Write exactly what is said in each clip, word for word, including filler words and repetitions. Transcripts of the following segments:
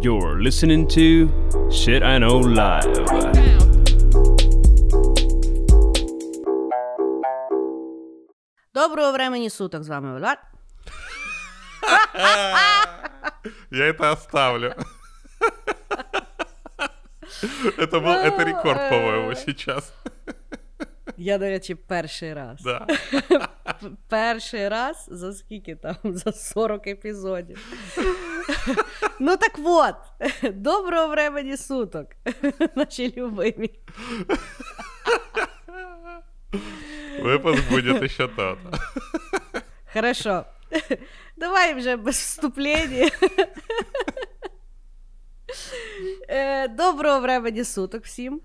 You're listening to Шитайноулайв. Доброго времени суток, з вами Влад. Я это оставлю. Это был это рекорд, по-моему, сейчас. Я, до речі, перший раз. Да. Перший раз за скільки там? За сорок епізодів. Ну так от, доброго времени суток, наші любимі. Випуск буде ще тот. Хорошо. Давай вже без вступлення. Доброго времени суток всім.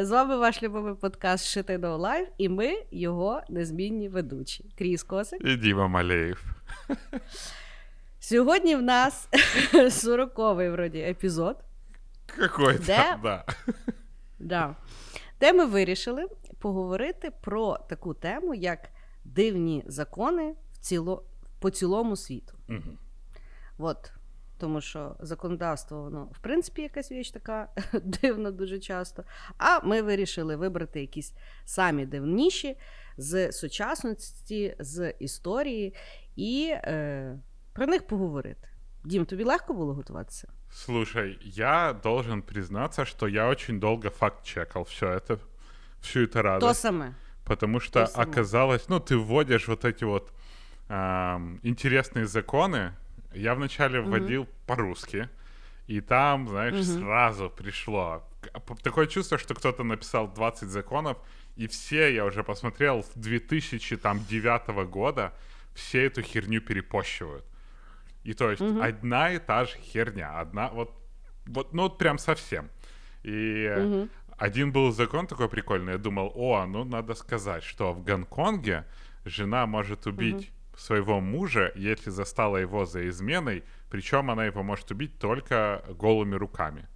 З вами ваш любимий подкаст Шитайноулайв, і ми його незмінні ведучі. Кріс Косик і Дима Малеев. Сьогодні в нас сороковий, вроді, епізод. Какой-то, де... да. да. Де ми вирішили поговорити про таку тему, як дивні закони в ціло... по цілому світу. Угу. От. Тому що законодавство, воно, в принципі, якась річ така дивна дуже часто. А ми вирішили вибрати якісь самі дивніші з сучасності, з історії і е, про них поговорити. Дім, тобі легко було готуватися? Слушай, я должен признаться, что я очень долго факт-чекал все это, всю эту радость. То самое. Потому что То самое. Оказалось, ну, ты вводишь вот эти вот э, интересные законы. Я вначале вводил uh-huh. по-русски, и там, знаешь, uh-huh. сразу пришло. Такое чувство, что кто-то написал двадцать законов, и все, я уже посмотрел, с две тысячи девятого года все эту херню перепощивают. И то есть uh-huh. одна и та же херня, одна, вот, вот ну вот прям совсем. И uh-huh. один был закон такой прикольный, я думал, о, ну надо сказать, что в Гонконге жена может убить... Uh-huh. своего мужа, если застала его за изменой, причем она его может убить только голыми руками.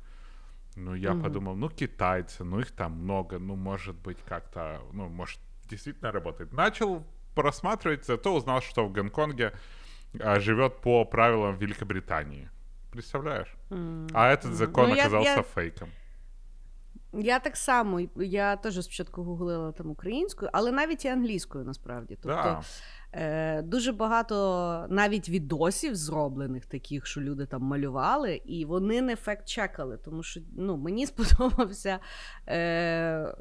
Ну, я угу. подумал, ну, китайцы, ну, их там много, ну, может быть, как-то, ну, может, действительно работает. Начал просматривать, зато узнал, что в Гонконге а, живет по правилам Великобритании. Представляешь? Угу. А этот закон ну, оказался я, я... фейком. Я так само, я теж спочатку гуглила там українською, але навіть і англійською, насправді. Тобто, да. Е, дуже багато навіть відосів зроблених таких, що люди там малювали, і вони не факт-чекали, тому що, ну, мені сподобався, е, е,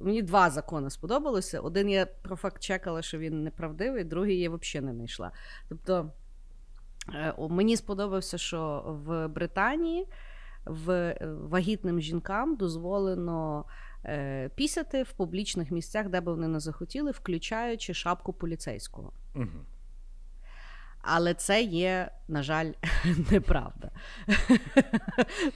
мені два закони сподобалося. Один я профакт-чекала, що він неправдивий, другий я взагалі не знайшла. Тобто, е, мені сподобався, що в Британії в вагітним жінкам дозволено е, пісяти в публічних місцях, де б вони не захотіли, включаючи шапку поліцейського. Угу. Але це є, на жаль, неправда.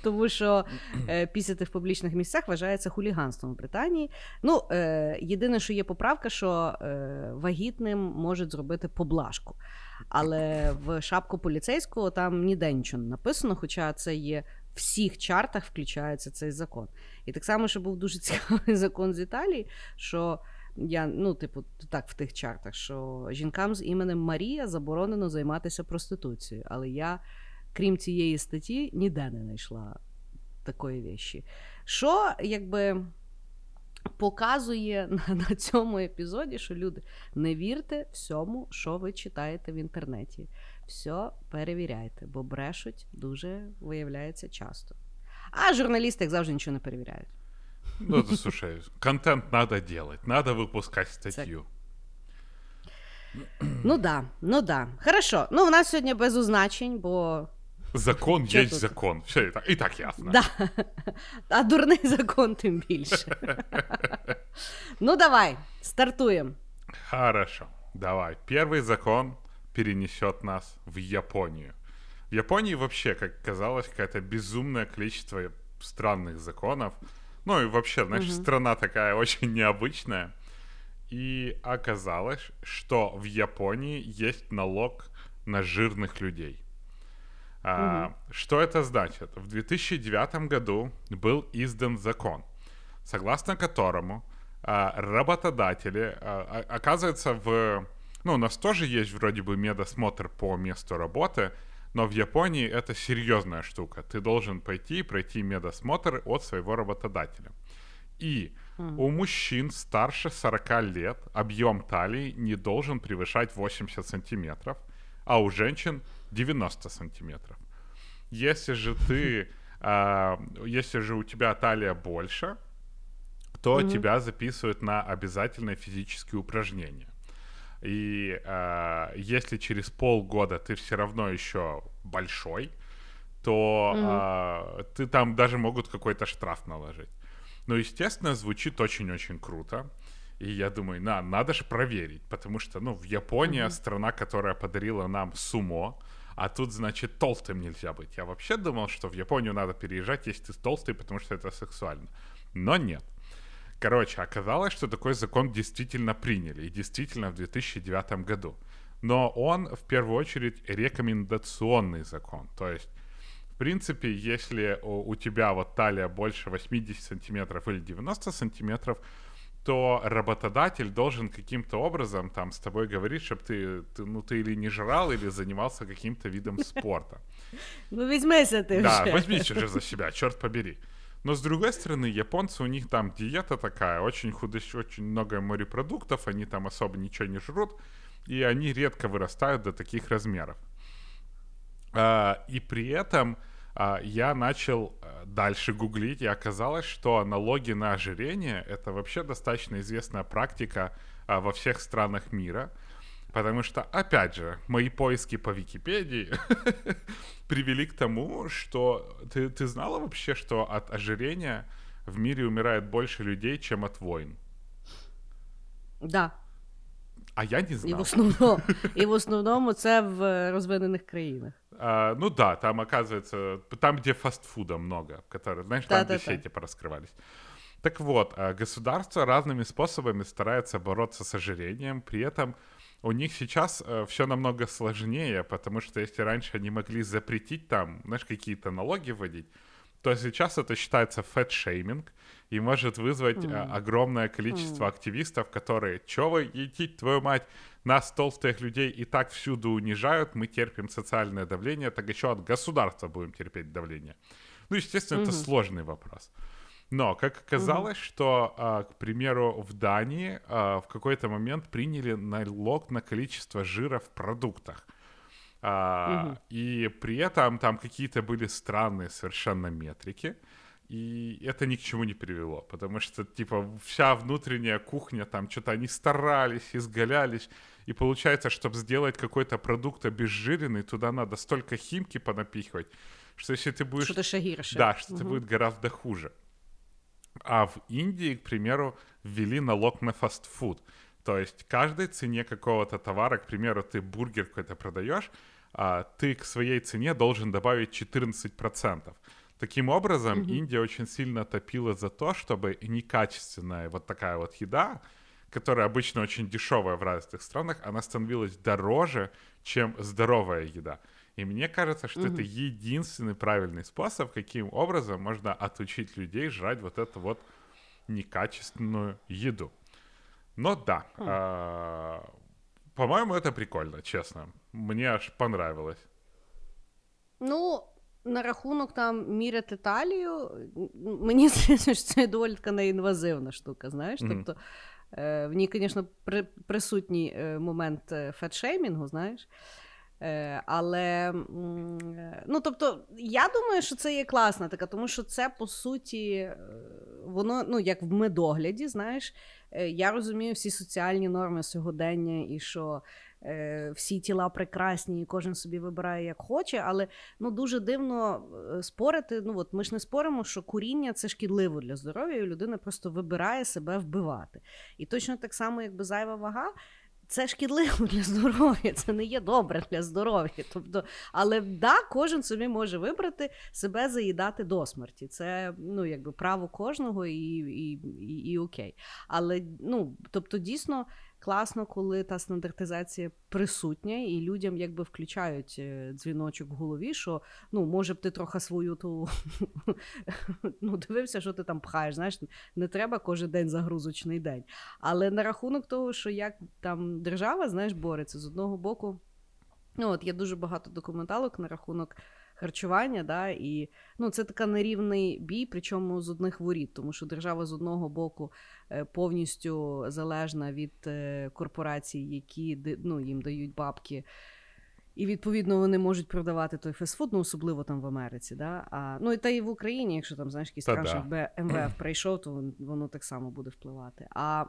Тому що е, пісяти в публічних місцях вважається хуліганством в Британії. Ну, е, єдине, що є поправка, що е, вагітним можуть зробити поблажку. Але в шапку поліцейського там ніде нічого не написано, хоча це є... В всіх чартах включається цей закон. І так само, що був дуже цікавий закон з Італії, що я, ну, типу, так в тих чартах, що жінкам з іменем Марія заборонено займатися проституцією. Але я, крім цієї статті, ніде не знайшла такої вещі. Що, якби, показує на, на цьому епізоді, що люди, не вірте всьому, що ви читаєте в інтернеті. Все перевіряйте, бо брешуть дуже, виявляється, часто. А журналісти, як завжди, нічого не перевіряють. Ну, то, слушай, контент надо делать, надо выпускать статью. Ну да, ну да. Хорошо, ну у нас сьогодні без означень, бо... Закон є закон, все і так, і так ясно. Да. А дурний закон тим більше. Ну давай, стартуємо. Хорошо, давай. Перший закон... перенесет нас в Японию. В Японии вообще, как казалось, какое-то безумное количество странных законов. Ну и вообще, знаешь, uh-huh. страна такая очень необычная. И оказалось, что в Японии есть налог на жирных людей. Uh-huh. А, что это значит? В две тысячи девятом году был издан закон, согласно которому а, работодатели, а, оказывается, в... Ну, у нас тоже есть вроде бы медосмотр по месту работы, Но в Японии это серьезная штука. Ты должен пойти и пройти медосмотр от своего работодателя. И mm. у мужчин старше сорока лет объем талии не должен превышать восемьдесят сантиметров, а у женщин девяносто сантиметров. Если же ты, э, если же у тебя талия больше, то mm-hmm. тебя записывают на обязательные физические упражнения. И э, если через полгода ты все равно еще большой, то mm-hmm. э, ты там даже могут какой-то штраф наложить. Ну, естественно, звучит очень-очень круто. И я думаю, на, надо же проверить, потому что, ну, в Японии mm-hmm. страна, которая подарила нам сумо, а тут, значит, толстым нельзя быть. Я вообще думал, что в Японию надо переезжать, если ты толстый, потому что это сексуально. Но нет. Короче, оказалось, что такой закон действительно приняли, и действительно в две тысячи девятом году. Но он, в первую очередь, рекомендационный закон. То есть, в принципе, если у тебя вот талия больше восемьдесят сантиметров или девяносто сантиметров, то работодатель должен каким-то образом там с тобой говорить, чтобы ты, ты, ну, ты или не жрал, или занимался каким-то видом спорта. Ну, возьмись ты уже. Да, возьмись уже за себя, черт побери. Но, с другой стороны, японцы, у них там диета такая, очень худощ, очень много морепродуктов, они там особо ничего не жрут, и они редко вырастают до таких размеров. И при этом я начал дальше гуглить, и оказалось, что налоги на ожирение — это вообще достаточно известная практика во всех странах мира. Потому что, опять же, мои поиски по Википедии привели к тому, что... Ты, ты знала вообще, что от ожирения в мире умирает больше людей, чем от войн? Да. А я не знал. И в основному, и в основному це в розвинених країнах. А, ну да, там, оказывается, там, где фастфуда много, которые, знаешь, там, да, где да, сети да. пораскрывались. Так вот, государство разными способами старается бороться с ожирением, при этом... У них сейчас э, все намного сложнее, потому что если раньше они могли запретить там, знаешь, какие-то налоги вводить, то сейчас это считается фэт-шейминг и может вызвать э, огромное количество активистов, которые, чё вы едите, твою мать, нас, толстых людей, и так всюду унижают, мы терпим социальное давление, так еще от государства будем терпеть давление. Ну, естественно, mm-hmm. это сложный вопрос. Но, как оказалось, mm-hmm. что, э, к примеру, в Дании э, в какой-то момент приняли налог на количество жира в продуктах. Э, mm-hmm. И при этом там какие-то были странные совершенно метрики. И это ни к чему не привело. Потому что, типа, вся внутренняя кухня, там что-то они старались, изгалялись. И получается, чтобы сделать какой-то продукт обезжиренный, туда надо столько химки понапихивать, что если ты будешь... Что-то шагирше. Да, что-то mm-hmm. будет гораздо хуже. А в Индии, к примеру, ввели налог на фастфуд. То есть каждой цене какого-то товара, к примеру, ты бургер какой-то продаешь, ты к своей цене должен добавить четырнадцать процентов. Таким образом, mm-hmm. Индия очень сильно топила за то, чтобы некачественная вот такая вот еда, которая обычно очень дешевая в разных странах, она становилась дороже, чем здоровая еда. И мне кажется, что mm-hmm. это единственный правильный способ, каким образом можно отучить людей жрать вот эту вот некачественную еду. Но да, mm. э, по-моему, это прикольно, честно. Мне аж понравилось. Ну, на рахунок там міряти талію, мені здається, що це доволі така неінвазивна штука, знаєш? Mm-hmm. Тобто е, в ній, звісно, при, присутній е, момент фетшеймінгу, знаєш? Але, ну, тобто, я думаю, що це є класна така, тому що це, по суті, воно, ну, як в медогляді, знаєш, я розумію всі соціальні норми сьогодення і що всі тіла прекрасні і кожен собі вибирає, як хоче, але, ну, дуже дивно спорити, ну, от ми ж не споримо, що куріння – це шкідливо для здоров'я, і людина просто вибирає себе вбивати. І точно так само, якби зайва вага, це шкідливо для здоров'я, це не є добре для здоров'я. Тобто, але да, кожен собі може вибрати себе заїдати до смерті. Це, ну, якби право кожного і, і, і, і окей. Але, ну, тобто, дійсно класно, коли та стандартизація присутня і людям якби включають дзвіночок в голові, що, ну, може б ти трохи свою ту, ну, дивився, що ти там пхаєш, знаєш, не треба кожен день загрузочний день. Але на рахунок того, що як там держава, знаєш, бореться, з одного боку Ну, от є дуже багато документалок на рахунок харчування, да, і ну, це така нерівний бій, причому з одних воріт, тому що держава з одного боку повністю залежна від корпорацій, які ну, їм дають бабки, і, відповідно, вони можуть продавати той фастфуд, ну, особливо там в Америці, да? А, ну, і та і в Україні, якщо там, знаєш, якийсь транш МВФ прийшов, то воно так само буде впливати. А,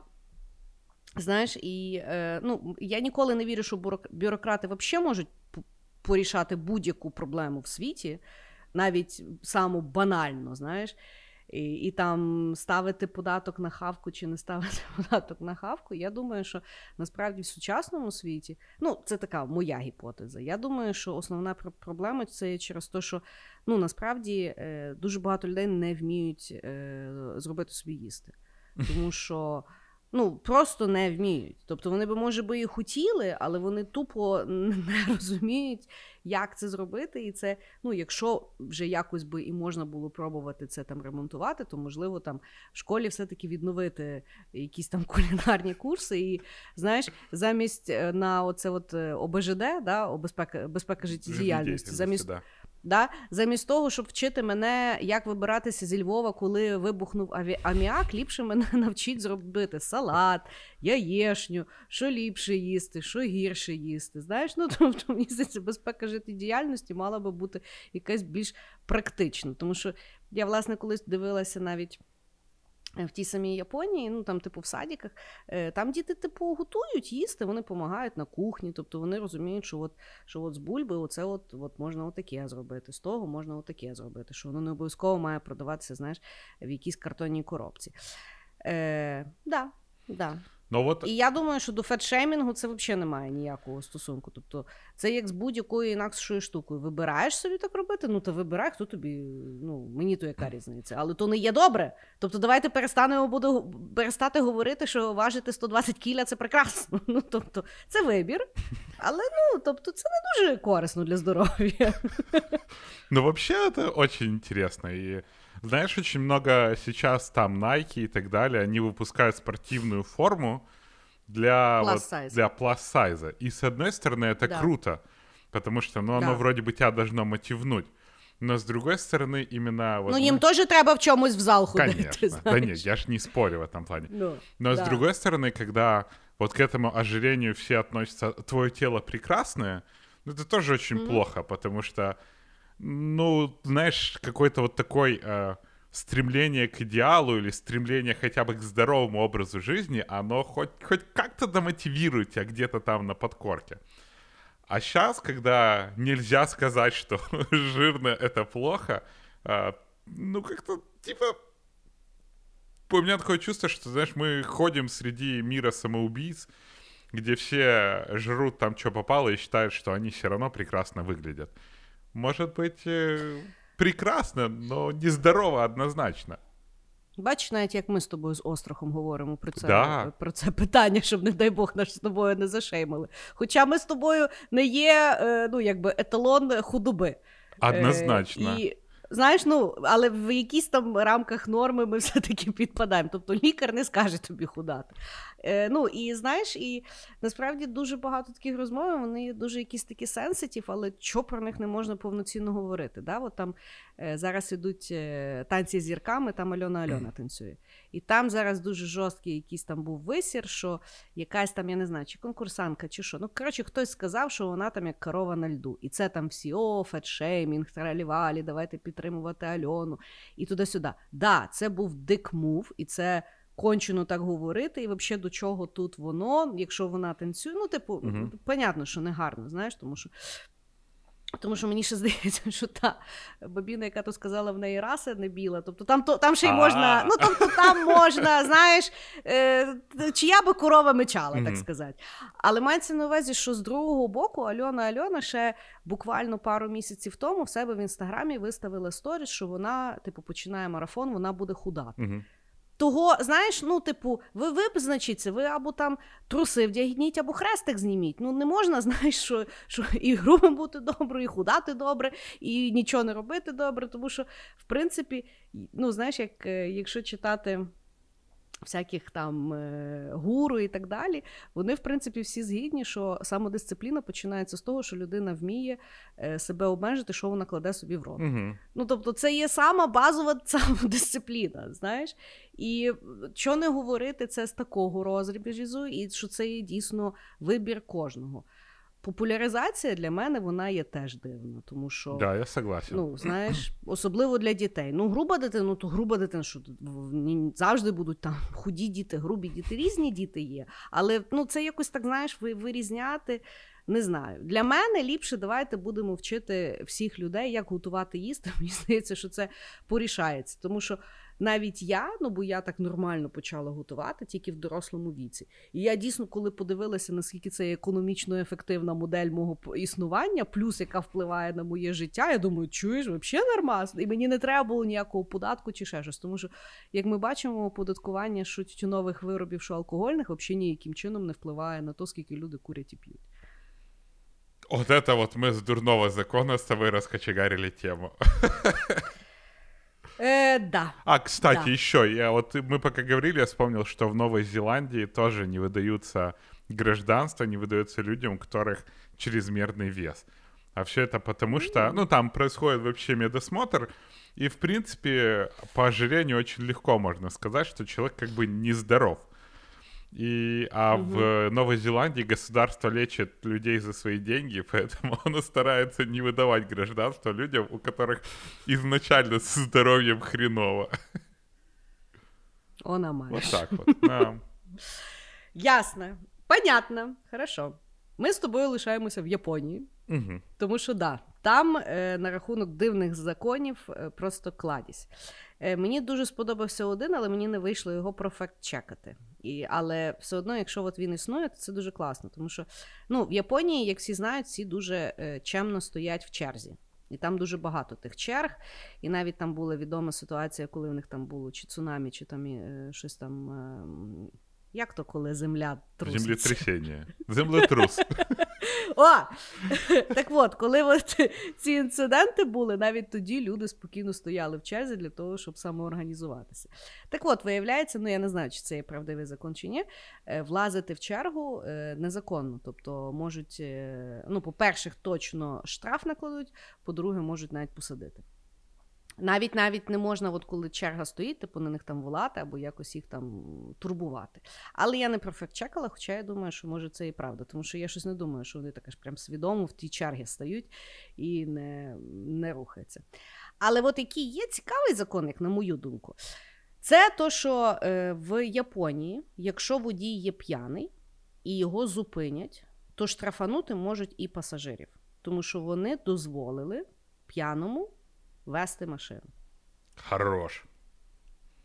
знаєш, і, е, ну, я ніколи не вірю, що бюрократи взагалі можуть порішати будь-яку проблему в світі, навіть саму банально, знаєш, і, і там ставити податок на хавку чи не ставити податок на хавку, я думаю, що насправді в сучасному світі, ну, це така моя гіпотеза, я думаю, що основна проблема це через те, що, ну, насправді е, дуже багато людей не вміють е, зробити собі їсти, тому що ну, просто не вміють. Тобто вони би, може би, і хотіли, але вони тупо не розуміють, як це зробити. І це, ну, якщо вже якось би і можна було пробувати це там ремонтувати, то, можливо, там в школі все-таки відновити якісь там кулінарні курси. І, знаєш, замість на оце от ОБЖД, да, безпека, безпека життєдіяльності, замість... Да. Да? Замість того, щоб вчити мене, як вибиратися зі Львова, коли вибухнув аміак, ліпше мене навчить зробити салат, яєшню, що ліпше їсти, що гірше їсти. Знаєш, ну, тобто, мені здається, безпека життєдіяльності мала би бути якась більш практична. Тому що я, власне, колись дивилася навіть в тій самій Японії, ну, там, типу, в садиках, там діти, типу, готують їсти, вони допомагають на кухні, тобто вони розуміють, що от, що от з бульби оце от, от можна отаке зробити, з того можна отаке зробити, що воно не обов'язково має продаватися, знаєш, в якійсь картонній коробці. Е, да, да. Ну, от... І я думаю, що до фетшеймінгу це взагалі немає ніякого стосунку. Тобто це як з будь-якою інакшою штукою. Вибираєш собі так робити, ну то вибирай, хто тобі, ну мені то яка різниця. Але то не є добре. Тобто давайте перестанемо буду перестати говорити, що важити сто двадцять кіля – це прекрасно. Ну тобто це вибір, але ну тобто це не дуже корисно для здоров'я. Ну взагалі це дуже цікаво. І... Знаешь, очень много сейчас там Nike и так далее, они выпускают спортивную форму для пласт-сайза. Вот, и с одной стороны это да. круто, потому что ну, оно да. вроде бы тебя должно мотивнуть. Но с другой стороны именно... Вот, ну, ну им тоже треба в чомусь в зал ходить. Конечно. Да нет, я ж не спорю в этом плане. Ну, но да. с другой стороны, когда вот к этому ожирению все относятся, твое тело прекрасное, ну это тоже очень mm-hmm. плохо, потому что... Ну, знаешь, какое-то вот такое э, стремление к идеалу или стремление хотя бы к здоровому образу жизни, оно хоть, хоть как-то домотивирует тебя где-то там на подкорке. А сейчас, когда нельзя сказать, что жирно это плохо, э, ну, как-то, типа, у меня такое чувство, что, знаешь, мы ходим среди мира самоубийц, где все жрут там, что попало, и считают, что они все равно прекрасно выглядят. Може бути прекрасно, але нездорово однозначно. Бачиш, навіть як ми з тобою з Острахом говоримо про це, да. про це питання, щоб, не дай Бог, нас з тобою не зашеймили. Хоча ми з тобою не є ну, якби еталон худоби. Однозначно. Е, і, знаєш, ну, але в якісь там рамках норми ми все-таки підпадаємо. Тобто лікар не скаже тобі худати. Е, ну, і знаєш, і насправді дуже багато таких розмов, вони дуже якісь такі сенситив, але чого про них не можна повноцінно говорити, да? От там е, зараз ідуть е, танці з зірками, там Алена Алена танцює. І там зараз дуже жорсткий якийсь там був висір, що якась там, я не знаю, чи конкурсантка, чи що. Ну, коротше, хтось сказав, що вона там як корова на льду. І це там всі, о, фетшеймінг, тралівалі, давайте підтримувати Альону. І туди-сюди. Да, це був дик-мув, і це... кончено так говорити, і взагалі до чого тут воно, якщо вона танцює, ну, типу, uh-huh. понятно, що не гарно, знаєш, тому що, тому що мені ще здається, що та бабіна, яка то сказала, в неї раса не біла, тобто там, то, там ще й можна, ну, тобто там можна, знаєш, е, чия би корова мечала, uh-huh. так сказати. Але мається на увазі, що з другого боку Альона Альона ще буквально пару місяців тому в себе в Інстаграмі виставила сторіс, що вона, типу, починає марафон, вона буде худати. Uh-huh. Того, знаєш, ну, типу, ви визначіться, ви або там труси вдягніть, або хрестик зніміть. Ну, не можна, знаєш, що, що і грубим бути добре, і худати добре, і нічого не робити добре, тому що, в принципі, ну, знаєш, як, якщо читати всяких там гуру і так далі, вони, в принципі, всі згідні, що самодисципліна починається з того, що людина вміє себе обмежити, що вона кладе собі в рот. Угу. Ну, тобто, це є сама базова самодисципліна, знаєш? І що не говорити, це з такого розрібіжу, і що це є дійсно вибір кожного. Популяризація для мене, вона є теж дивна, тому що... Да, я согласен. Ну, знаєш, особливо для дітей. Ну, груба дитина, ну, то груба дитина, що завжди будуть там худі діти, грубі діти, різні діти є. Але, ну, це якось так, знаєш, вирізняти, не знаю. Для мене ліпше давайте будемо вчити всіх людей, як готувати їсти. Мені здається, що це порішається, тому що навіть я, ну, бо я так нормально почала готувати тільки в дорослому віці. І я дійсно, коли подивилася, наскільки це економічно ефективна модель мого існування, плюс яка впливає на моє життя, я думаю, чуєш, взагалі нормально. І мені не треба було ніякого податку чи ще щось. Тому що, як ми бачимо, оподаткування що тютюнових виробів, що алкогольних, взагалі ніяким чином не впливає на то, скільки люди курять і п'ють. От это вот ми з дурного закону з тобою розкочегарили тему. Э, да. А, кстати, да. еще, я, вот мы пока говорили, я вспомнил, что в Новой Зеландии тоже не выдаются гражданства, не выдаются людям, у которых чрезмерный вес. А все это потому, что, ну, там происходит вообще медосмотр, и, в принципе, по ожирению очень легко можно сказать, что человек как бы нездоров. И, а угу. в Новой Зеландии государство лечит людей за свои деньги, поэтому оно старается не выдавать гражданство людям, у которых изначально со здоровьем хреново. О, намаш. Вот так вот. Да. Ясно. Понятно. Хорошо. Ми з тобою лишаємося в Японії, угу. тому що, да, там е, на рахунок дивних законів е, просто кладість. Е, мені дуже сподобався один, але мені не вийшло його профект-чекати. І, але все одно, якщо от він існує, то це дуже класно, тому що, ну, в Японії, як всі знають, всі дуже е, чемно стоять в черзі. І там дуже багато тих черг, і навіть там була відома ситуація, коли в них там було чи цунамі, чи там е, щось там... Е, Як то, коли земля труситься? Землетрясіння. Землетрус. О! Так от, коли от ці інциденти були, навіть тоді люди спокійно стояли в черзі для того, щоб самоорганізуватися. Так от, виявляється, ну я не знаю, чи це є правдивий закон чи ні, влазити в чергу незаконно. Тобто можуть, ну, по-перше, точно штраф накладуть, по-друге, можуть навіть посадити. Навіть навіть не можна, от коли черга стоїть, типу на них там волати або якось їх там турбувати. Але я не профект-чекала, хоча я думаю, що може це і правда. Тому що я щось не думаю, що вони так аж прям свідомо в ті черги стають і не, не рухаються. Але от який є цікавий закон, як на мою думку, це то, що в Японії, якщо водій є п'яний і його зупинять, то штрафанути можуть і пасажирів. Тому що вони дозволили п'яному вести машину. Хорош.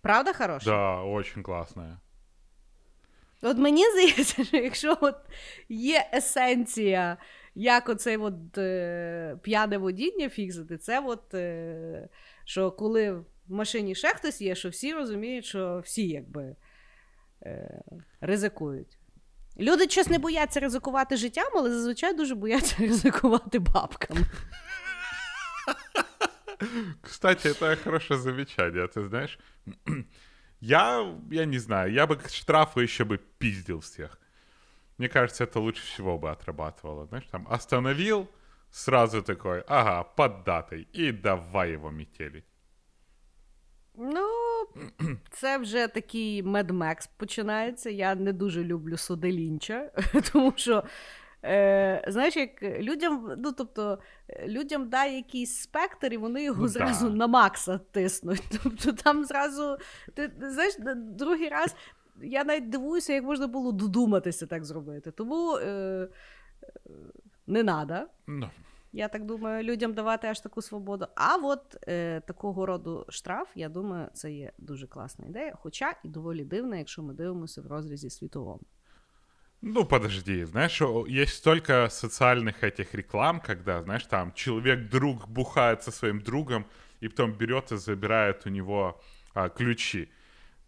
Правда хорош? Да, очень классная. От мені здається, що якщо от є есенція, як оцей от е, п'яне водіння фіксити, це от, е, що коли в машині ще хтось є, що всі розуміють, що всі якби е, ризикують. Люди чесно не бояться ризикувати життям, але зазвичай дуже бояться ризикувати бабками. Кстати, это хорошее замечание, ты знаешь, я, я не знаю, я бы к штрафу еще бы пиздил всех. Мне кажется, это лучше всего бы отрабатывало, знаешь, там остановил, сразу такой, ага, поддатый, и давай его метели. Ну, це вже такий Mad Max починається, я не дуже люблю суди Лінча, тому що... Е, знаєш, як людям, ну, тобто, людям дає якийсь спектр, і вони його ну, зразу да. на макса тиснуть. Тобто там зразу, ти знаєш, другий раз я навіть дивуюся, як можна було додуматися так зробити. Тому е, не надо. No. Я так думаю, людям давати аж таку свободу. А от е, такого роду штраф, я думаю, це є дуже класна ідея, хоча і доволі дивна, якщо ми дивимося в розрізі світовому. Ну, подожди, знаешь, есть столько социальных этих реклам, когда, знаешь, там человек-друг бухает со своим другом и потом берет и забирает у него а, ключи.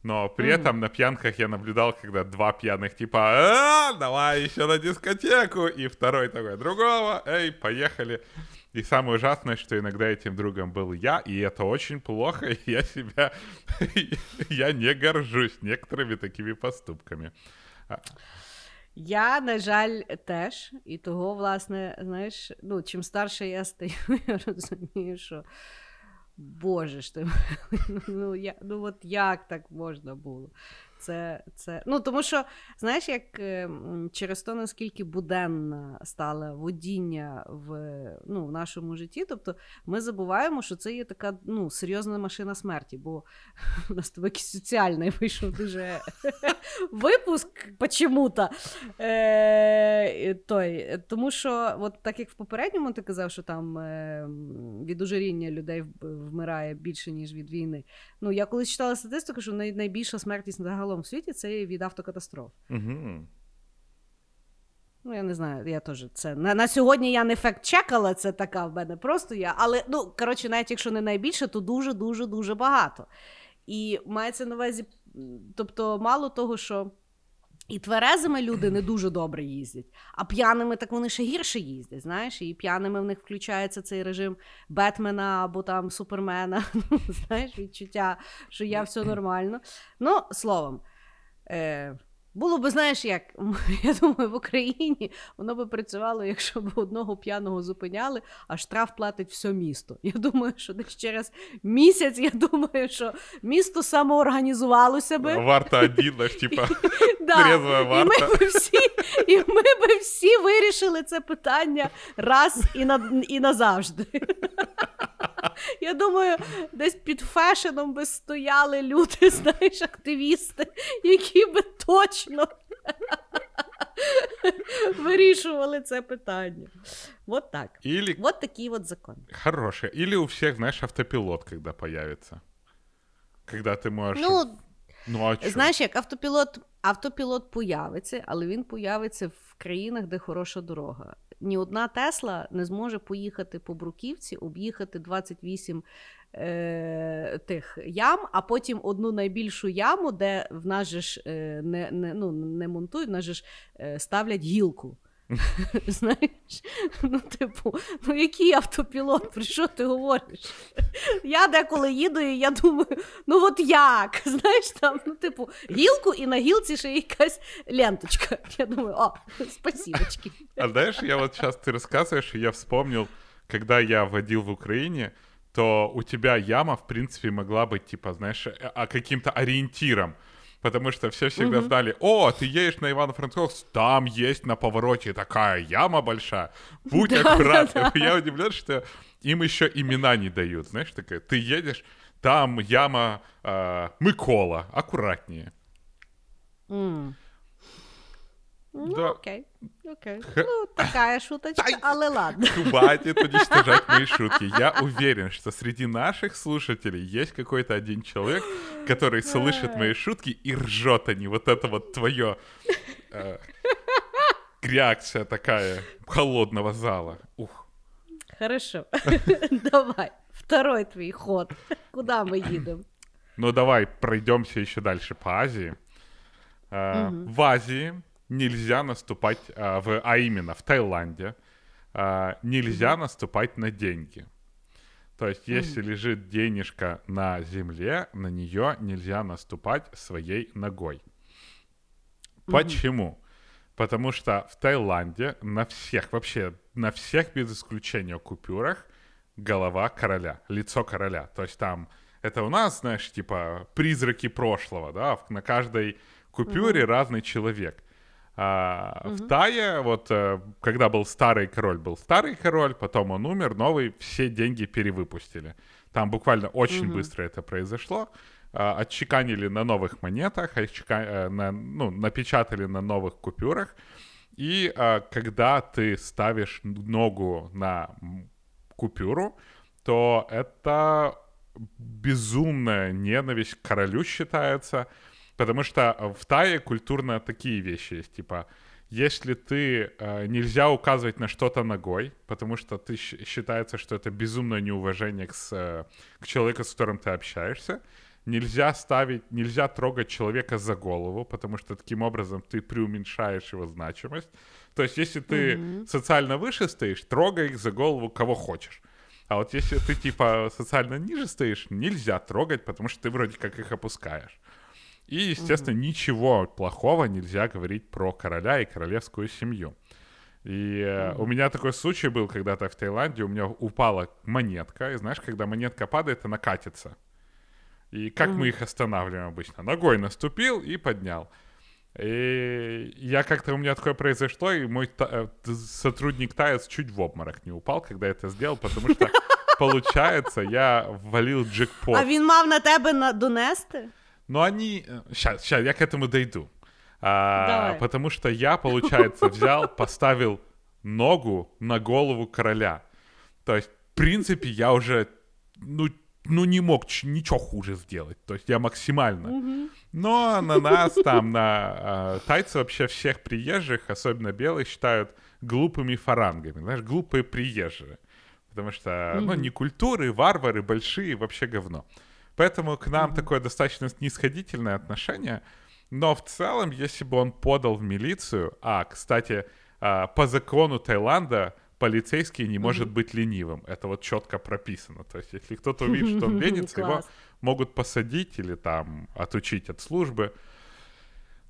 Но при mm-hmm. этом на пьянках я наблюдал, когда два пьяных типа «А-а-а, давай еще на дискотеку!» и второй такой «Другого! Эй, поехали!» И самое ужасное, что иногда этим другом был я, и это очень плохо, и я себя, я не горжусь некоторыми такими поступками. Я, на жаль, теж, і того, власне, знаєш, ну, чим старше я стаю, я розумію, що, боже ж ти, ну, я, ну, от як так можна було? Це, це, ну, тому що, знаєш, як через то, наскільки буденне стало водіння в, ну, в нашому житті, тобто ми забуваємо, що це є така, ну, серйозна машина смерті, бо у нас тобі якийсь соціальний вийшов дуже випуск, почому-то, той, тому що, от так як в попередньому ти казав, що там від ожиріння людей вмирає більше, ніж від війни, ну, я колись читала статистику, що найбільша смертність загалом в світі це від автокатастроф. Угу. Ну, я не знаю, я теж це... На, на сьогодні я не факт-чекала, це така в мене просто я, але, ну, коротше, навіть якщо не найбільше, то дуже-дуже-дуже багато. І мається на увазі, тобто, мало того, що і тверезими люди не дуже добре їздять, а п'яними так вони ще гірше їздять, знаєш, і п'яними в них включається цей режим Бетмена або там Супермена, ну, знаєш, відчуття, що я все нормально. Ну, словом, е, було б, знаєш, як, я думаю, в Україні воно би працювало, якщо б одного п'яного зупиняли, а штраф платить все місто. Я думаю, що десь через місяць, я думаю, що місто самоорганізувалося би. Варта оділа, типа. Трезва варта. І ми би всі, і ми би всі вирішили це питання раз і на і назавжди. Я думаю, десь під фешеном би стояли люди, знаєш, активісти, які би точно вирішували це питання. Вот так. Или... Вот такие вот законы. Хорошие. Или у всех, знаешь, автопилот, когда появится. Когда ты можешь... Ну, ну а чё? Знаєш, як автопілот, автопілот появиться, але він появиться в країнах, де хороша дорога. Ні одна Тесла не зможе поїхати по Бруківці, об'їхати двадцять вісім е, тих ям, а потім одну найбільшу яму, де в нас же ж е, не, не, ну, не монтують, в нас же ж е, ставлять гілку. Знаєш, ну типу, ну який автопілот, про що ти говориш? Я деколи їду і я думаю, ну от як? Знаєш, там, ну типу, гілку і на гілці ще якась ленточка. Я думаю, о, спасибочки. А знаєш, я вот сейчас ты рассказываешь, я вспомнил, когда я водил в Украине, то у тебя яма, в принципе, могла быть, типа, знаешь, каким-то ориентиром. Потому что все всегда угу. знали, о, ты едешь на Ивано-Франковск, там есть на повороте такая яма большая, будь да, аккуратным. Да, да. Я удивлен, что им еще имена не дают, знаешь, такая, ты едешь, там яма э, Микола, аккуратнее. Mm. Ну, да. окей, окей. Х... Ну, такая шуточка, Тай... але ладно. Хватит уничтожать мои шутки. Я уверен, что среди наших слушателей есть какой-то один человек, который слышит мои шутки и ржет они. Вот это вот твоё э, реакция такая холодного зала. Ух. Хорошо. Давай, второй твой ход. Куда мы едем? Ну, давай пройдёмся ещё дальше по Азии. Э, угу. В Азии... Нельзя наступать, а, в, а именно в Таиланде, а, нельзя mm-hmm. наступать на деньги. То есть, если mm-hmm. лежит денежка на земле, на нее нельзя наступать своей ногой. Mm-hmm. Почему? Потому что в Таиланде на всех, вообще на всех без исключения купюрах голова короля, лицо короля. То есть там, это у нас, знаешь, типа призраки прошлого, да, на каждой купюре mm-hmm. разный человек. А, угу. В Тае, вот, когда был старый король, был старый король, потом он умер, новый, все деньги перевыпустили. Там буквально очень угу. быстро это произошло. А, отчеканили на новых монетах, отчека... на, ну, напечатали на новых купюрах. И а, когда ты ставишь ногу на купюру, то это безумная ненависть к королю считается. Потому что в Тае культурно такие вещи есть, типа, если ты, э, нельзя указывать на что-то ногой, потому что ты, считается, что это безумное неуважение к, с, к человеку, с которым ты общаешься, Нельзя ставить, нельзя трогать человека за голову, потому что таким образом ты преуменьшаешь его значимость. То есть, если ты mm-hmm. социально выше стоишь, трогай за голову кого хочешь. А вот если ты, типа, социально ниже стоишь, нельзя трогать, потому что ты вроде как их опускаешь. И, естественно, mm-hmm. ничего плохого нельзя говорить про короля и королевскую семью. И mm-hmm. у меня такой случай был когда-то в Таиланде, у меня упала монетка, и знаешь, когда монетка падает, она катится. И как mm-hmm. мы их останавливаем обычно? Ногой наступил и поднял. И я как-то, у меня такое произошло, и мой та- сотрудник Таец чуть в обморок не упал, когда я это сделал, потому что, получается, я ввалил джекпот. А він мав на тебе донести? Ну, они... Сейчас, сейчас, я к этому дойду. А, потому что я, получается, взял, поставил ногу на голову короля. То есть, в принципе, я уже, ну, ну не мог ничего хуже сделать. То есть, я максимально... Угу. Но на нас там, на тайцы вообще всех приезжих, особенно белых, считают глупыми фарангами. Знаешь, глупые приезжие. Потому что, mm-hmm. ну, не культуры, варвары, большие, вообще говно. Поэтому к нам mm-hmm. такое достаточно снисходительное отношение. Но в целом, если бы он подал в милицию... А, кстати, по закону Таиланда полицейский не mm-hmm. может быть ленивым. Это вот четко прописано. То есть, если кто-то увидит, что он ленится, его... могут посадить или там отучить от службы.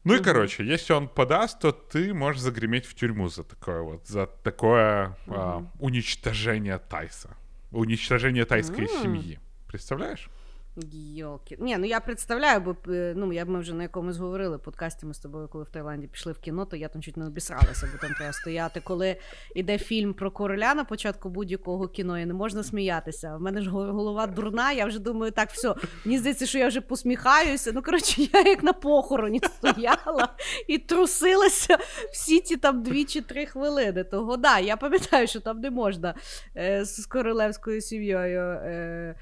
Ну mm-hmm. и, короче, если он подаст, то ты можешь загреметь в тюрьму за такое вот, за такое mm-hmm. а, уничтожение Тайса. Уничтожение тайской mm-hmm. семьи. Представляешь? Йолки. Не, ну я представляю, бо, ну, я, ми вже на якомусь говорили, подкасті ми з тобою, коли в Таїланді пішли в кіно, то я там чуть не обісралася, бо там треба стояти, коли йде фільм про короля на початку будь-якого кіно, і не можна сміятися. В мене ж голова дурна, я вже думаю, так, все, мені здається, що я вже посміхаюся, ну, коротше, я як на похороні стояла і трусилася всі ті там дві чи три хвилини. Того, да, я пам'ятаю, що там не можна е, з королевською сім'єю... Е,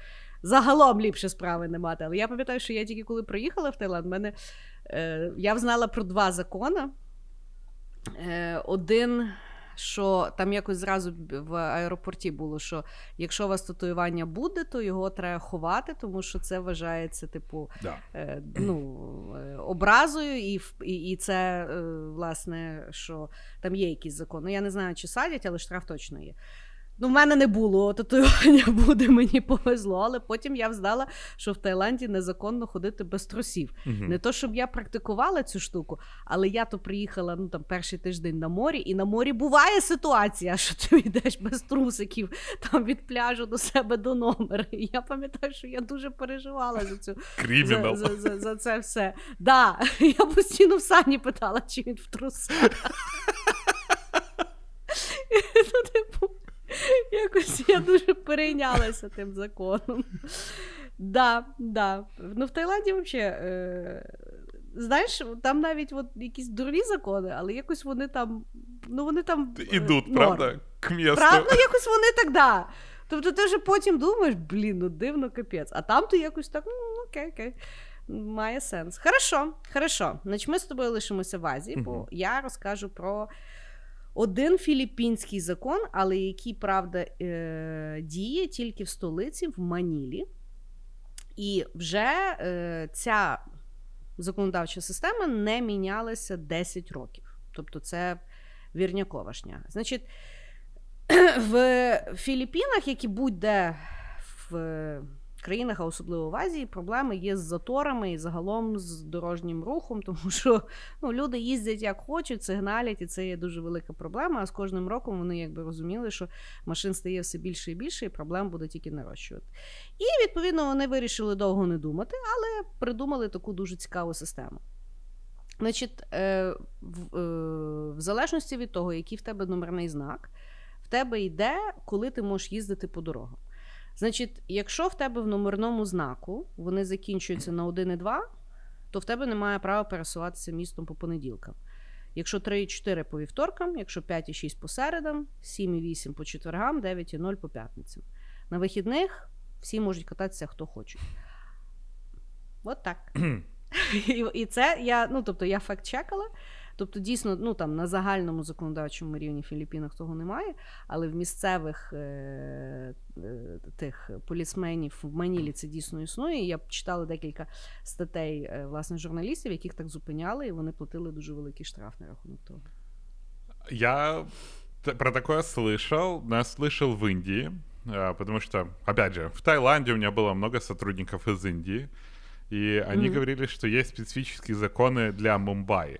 загалом ліпше справи не мати. Але я пам'ятаю, що я тільки коли приїхала в Таїланд, мене, е, я взнала про два закони. Е, один, що там якось зразу в аеропорті було, що якщо у вас татуювання буде, то його треба ховати, тому що це вважається, типу, да. е, ну, образою. І, і, і це, е, власне, що там є якісь закони. Я не знаю, чи садять, але штраф точно є. Ну, в мене не було татуювання, буде, мені повезло, але потім я взнала, що в Таїланді незаконно ходити без трусів. Uh-huh. Не то, щоб я практикувала цю штуку, але я то приїхала, ну, там, перший тиждень на морі, і на морі буває ситуація, що ти йдеш без трусиків, там, від пляжу до себе, до номера. І я пам'ятаю, що я дуже переживала за цю... Кримінал. За, за, за, за це все. Да, я постійно в Сані питала, чи він в трусах. Ну, типу... Якось я дуже перейнялася тим законом. Да, да. Ну, в Таїланді взагалі, е, знаєш, там навіть от якісь дурні закони, але якось вони там, ну, вони там... Е, ідуть, правда? К місту. Правда, якось вони так, да. Тобто ти вже потім думаєш, блін, ну дивно, капець. А там ти якось так, ну, окей, окей. Має сенс. Хорошо, хорошо. Значить, ми з тобою лишимося в Азії, бо угу. я розкажу про... Один філіппінський закон, але який, правда, діє тільки в столиці, в Манілі. І вже ця законодавча система не мінялася десять років. Тобто це вірнякова шняга. Значить, в Філіппінах, як і будь-де в країнах, а особливо в Азії, проблеми є з заторами і загалом з дорожнім рухом, тому що, ну, люди їздять як хочуть, сигналять, і це є дуже велика проблема, а з кожним роком вони якби розуміли, що машин стає все більше і більше, і проблем буде тільки нарощувати. І, відповідно, вони вирішили довго не думати, але придумали таку дуже цікаву систему. Значить, в, в, в залежності від того, який в тебе номерний знак, в тебе йде, коли ти можеш їздити по дорогам. Значить, якщо в тебе в номерному знаку вони закінчуються на один і два, то в тебе немає права пересуватися містом по понеділкам. Якщо три і чотири по вівторкам, якщо п'ять і шість по середам, сім і вісім по четвергам, дев'ять і нуль по п'ятницям. На вихідних всі можуть кататися, хто хоче. От так. І це я, ну, тобто я факт-чекала. Тобто, дійсно, ну, там, на загальному законодавчому рівні в Філіппінах того немає, але в місцевих е- е- тих полісменів в Манілі це дійсно існує. Я читала декілька статей, е- власне, журналістів, яких так зупиняли, і вони платили дуже великий штраф на рахунок того. Я про такое слышал, но я слышал в Индии, потому что, опять же, в Таиланде у меня было много сотрудников из Индии, и они mm-hmm. говорили, что есть специфические законы для Мумбаи.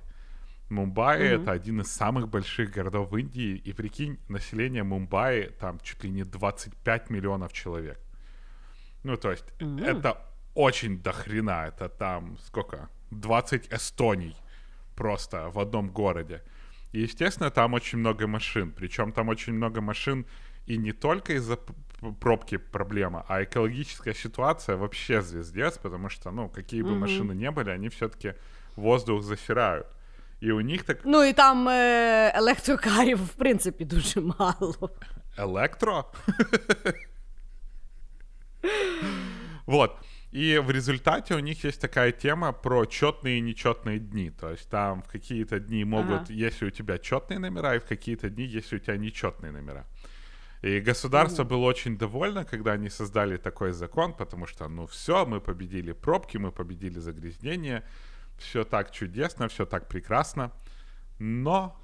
Мумбаи mm-hmm. — это один из самых больших городов Индии, и, прикинь, население Мумбаи там чуть ли не двадцать пять миллионов человек. Ну, то есть mm-hmm. это очень дохрена, это там, сколько, двадцать Эстоний просто в одном городе. И, естественно, там очень много машин. Причем там очень много машин и не только из-за пробки проблема, а экологическая ситуация вообще звездец, потому что, ну, какие бы mm-hmm. машины не были, они все-таки воздух засирают. И у них так... Ну, и там э, електрокарів, в принципе, дуже мало. Электро? Вот. И в результате у них есть такая тема про четные и нечетные дни. То есть там в какие-то дни могут, ага. если у тебя четные номера, и в какие-то дни, если у тебя нечетные номера. И государство ага. было очень довольно, когда они создали такой закон, потому что, ну все, мы победили пробки, мы победили загрязнение, все так чудесно, все так прекрасно. Но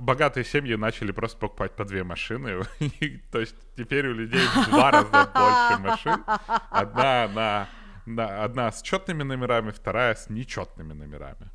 богатые семьи начали просто покупать по две машины. То есть теперь у людей в два раза больше машин. Одна, на, на, одна с четными номерами, вторая с нечетными номерами.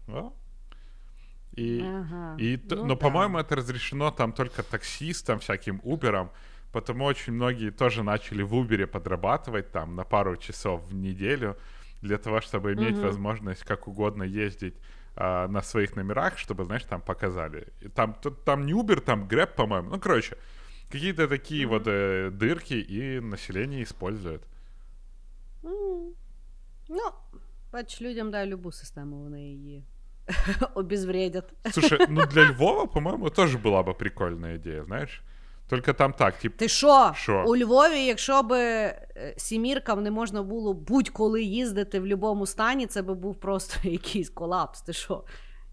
И, ага. и, ну, но, да. по-моему, это разрешено там только таксистам, всяким Uber'ам. Потому очень многие тоже начали в Uber'е подрабатывать там на пару часов в неделю для того, чтобы иметь угу. возможность как угодно ездить на своих номерах, чтобы, знаешь, там показали. Там, там не Uber, там Grab, по-моему. Ну, короче, какие-то такие mm-hmm. вот э, дырки и население использует. Mm-hmm. Ну, бач, людям, да, любую систему вони її обезвредят. Слушай, ну для Львова, по-моему, тоже была бы прикольная идея, знаешь? Только там так, типу... Ти що? У Львові, якщо б сіміркам не можна було будь-коли їздити в будь-якому стані, це би був просто якийсь колапс. Ти що?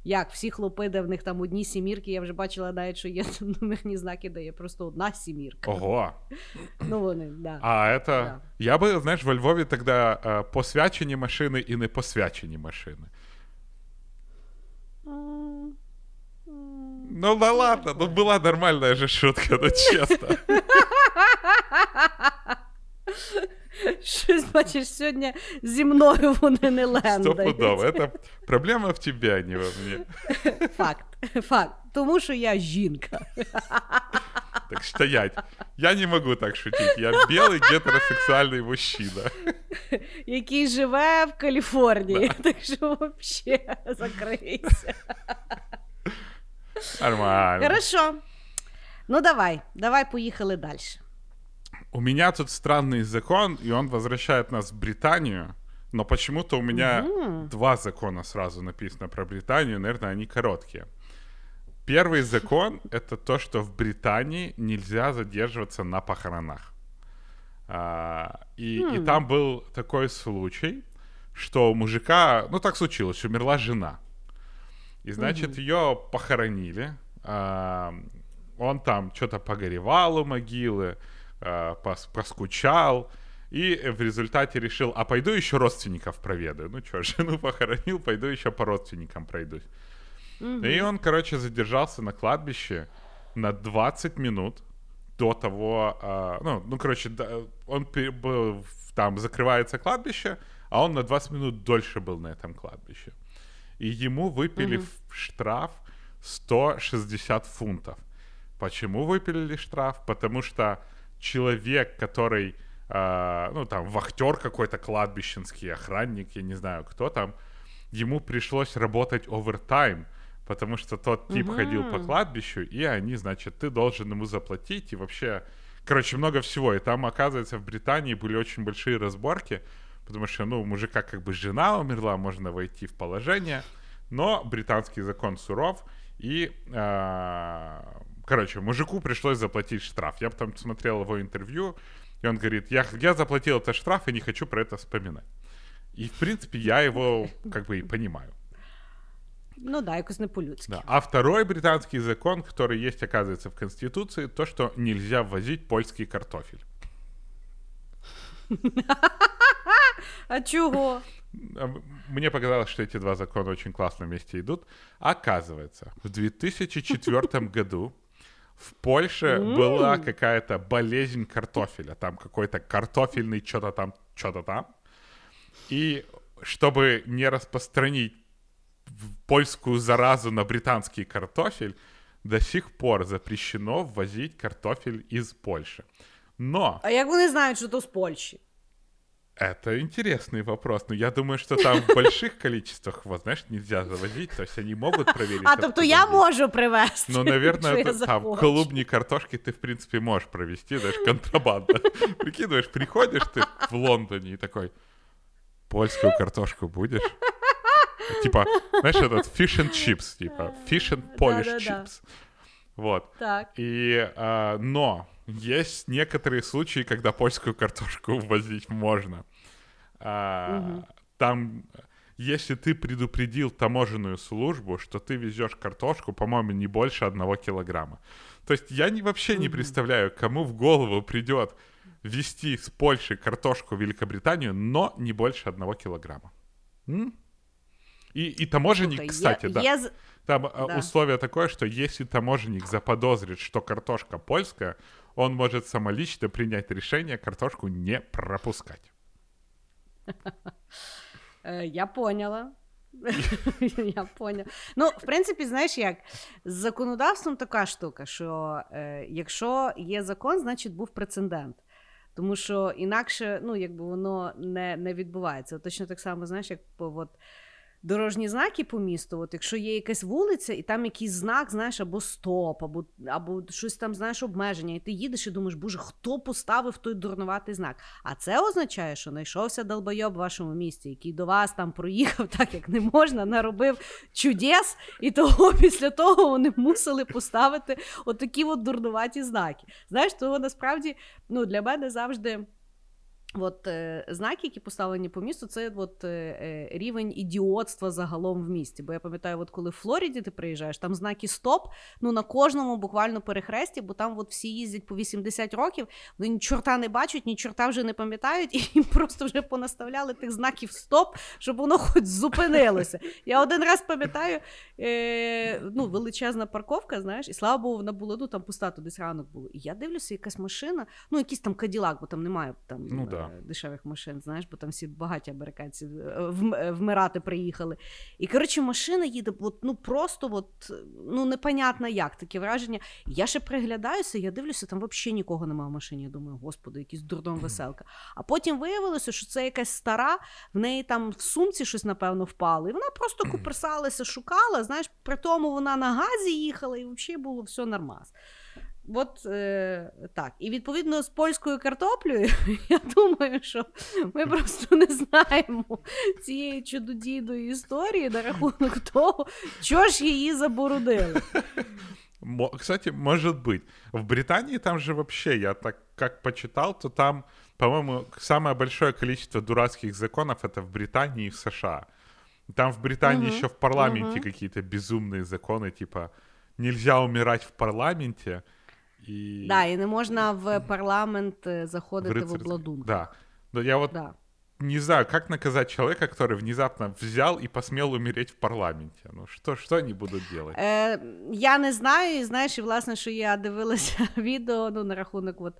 Як? Всі хлопи, де в них там одні сімірки, я вже бачила навіть, що є номерні знаки, де є просто одна сімірка. Ого! Ну вони, да. А це... Да. Я би, знаєш, во Львові тоді посвячені машини і не посвячені машини. Mm. Ну да ладно, ну была нормальная же шутка, ну честно. Щось, бачиш, сьогодні зі мною вони не лендають. Стопудово, это проблема в тебе, а не во мне. Факт, факт, тому що я жінка. Так стоять, я не могу так шутить, я белый гетеросексуальный мужчина. Який живе в Каліфорнії, да. Так що вообще закрийся. Нормально. Хорошо. Ну давай, давай поехали дальше. У меня тут странный закон, и он возвращает нас в Британию, но почему-то у меня угу. два закона сразу написано про Британию, наверное, они короткие. Первый закон — это то, что в Британии нельзя задерживаться на похоронах. А, и, хм. и там был такой случай, что у мужика, ну так случилось, умерла жена. И, значит, mm-hmm. ее похоронили, а, он там что-то погоревал у могилы, а, пос, поскучал, и в результате решил, а пойду еще родственников проведаю. Ну что, жену похоронил, пойду еще по родственникам пройдусь. Mm-hmm. И он, короче, задержался на кладбище на двадцать минут до того, а, ну, ну, короче, он был, там закрывается кладбище, а он на двадцать минут дольше был на этом кладбище. И ему выпили угу. штраф сто шестьдесят фунтов. Почему выпилили штраф? Потому что человек, который, э, ну там, вахтер какой-то кладбищенский, охранник, я не знаю, кто там, ему пришлось работать овертайм, потому что тот тип угу. ходил по кладбищу, и они, значит, ты должен ему заплатить, и вообще, короче, много всего. И там, оказывается, в Британии были очень большие разборки, потому что, ну, у мужика как бы жена умерла, можно войти в положение, но британский закон суров, и, э, короче, мужику пришлось заплатить штраф. Я потом смотрел его интервью, и он говорит, я, я заплатил этот штраф и не хочу про это вспоминать. И, в принципе, я его как бы и понимаю. Ну да, якось не по-людськи. Да. А второй британский закон, который есть, оказывается, в Конституции, то, что нельзя ввозить польский картофель. А чего? Мне показалось, что эти два закона очень классно вместе идут. Оказывается, в две тысячи четвёртом году в Польше была какая-то болезнь картофеля. Там какой-то картофельный что-то там, что-то там. И чтобы не распространить польскую заразу на британский картофель, до сих пор запрещено ввозить картофель из Польши. Но... А як вони знають, що то з Польщі? Это интересный вопрос. Но я думаю, что там в больших количествах, вот, знаешь, нельзя завозить. То есть они могут проверить. А, тобто я можу привезти. Ну, наверное, это, там клубни, картошки ты, в принципе, можешь провести, знаешь, контрабандно. Прикидываешь, приходишь ты в Лондоне и такой, польскую картошку будешь? Типа, знаешь, этот fish and chips, типа, fish and Polish chips. Вот. И, а, но... Есть некоторые случаи, когда польскую картошку ввозить можно. А, угу. Там, если ты предупредил таможенную службу, что ты везешь картошку, по-моему, не больше одного килограмма. То есть я не, вообще угу. не представляю, кому в голову придет везти с Польши картошку в Великобританию, но не больше одного килограмма. М? И, и таможенник, Сука, кстати, я, да. Я... Там да. условие такое, что если таможенник заподозрит, что картошка польская, он может самолично принять решение картошку не пропускать. Я поняла. Я поняла. Ну, в принципі, знаєш як, з законодавством така штука, що е, якщо є закон, значить був прецедент. Тому що інакше, ну, якби воно не, не відбувається. Точно так само, знаєш, як по... От, дорожні знаки по місту, от якщо є якась вулиця, і там якийсь знак, знаєш, або стоп, або, або щось там, знаєш, обмеження, і ти їдеш і думаєш, боже, хто поставив той дурнуватий знак? А це означає, що знайшовся долбойоб в вашому місті, який до вас там проїхав так, як не можна, наробив чудес, і того після того вони мусили поставити отакі от дурнуваті знаки. Знаєш, того насправді, ну, для мене завжди... От е, знаки, які поставлені по місту, це от, е, рівень ідіотства загалом в місті. Бо я пам'ятаю, от коли в Флориді ти приїжджаєш, там знаки «Стоп», ну на кожному буквально перехресті, бо там от всі їздять по вісімдесят років, вони ні чорта не бачать, ні чорта вже не пам'ятають, і їм просто вже понаставляли тих знаків «Стоп», щоб воно хоч зупинилося. Я один раз пам'ятаю, е, ну, величезна парковка, знаєш, і слава Богу, вона була, ну там пуста, то десь ранок було. І я дивлюся, якась машина, ну якийсь там Каділак, бо там немає там. Ну, да. дешевих машин, знаєш, бо там всі багаті американці вмирати приїхали. І, коротше, машина їде, от, ну, просто, от, ну, непонятно як, таке враження. Я ще приглядаюся, я дивлюся, там взагалі нікого немає в машині. Я думаю, господи, якийсь дурдом веселка. А потім виявилося, що це якась стара, в неї там в сумці щось, напевно, впало. І вона просто куперсалася, шукала, знаєш, при тому вона на газі їхала, і взагалі було все нормас. От е, так. І відповідно з польською картоплею, я думаю, що ми просто не знаємо цієї чудодійної історії на рахунок того, чого ж її заборудили. Кстати, может быть. В Британии там же вообще, я так как почитал, то там, по-моему, самое большое количество дурацких законов это в Британии и в США. Там в Британии угу. еще в парламенте угу. какие-то безумные законы, типа нельзя умирать в парламенте. І... Да, і не можна в парламент заходити в, рицарь... в обладунку. Да. Но я вот да. не знаю, как наказать человека, который внезапно взял и посмел умереть в парламенте. Ну, что, что они будут делать? Е, я не знаю, і знаєш, і власне, що я дивилася відео, ну, на рахунок от,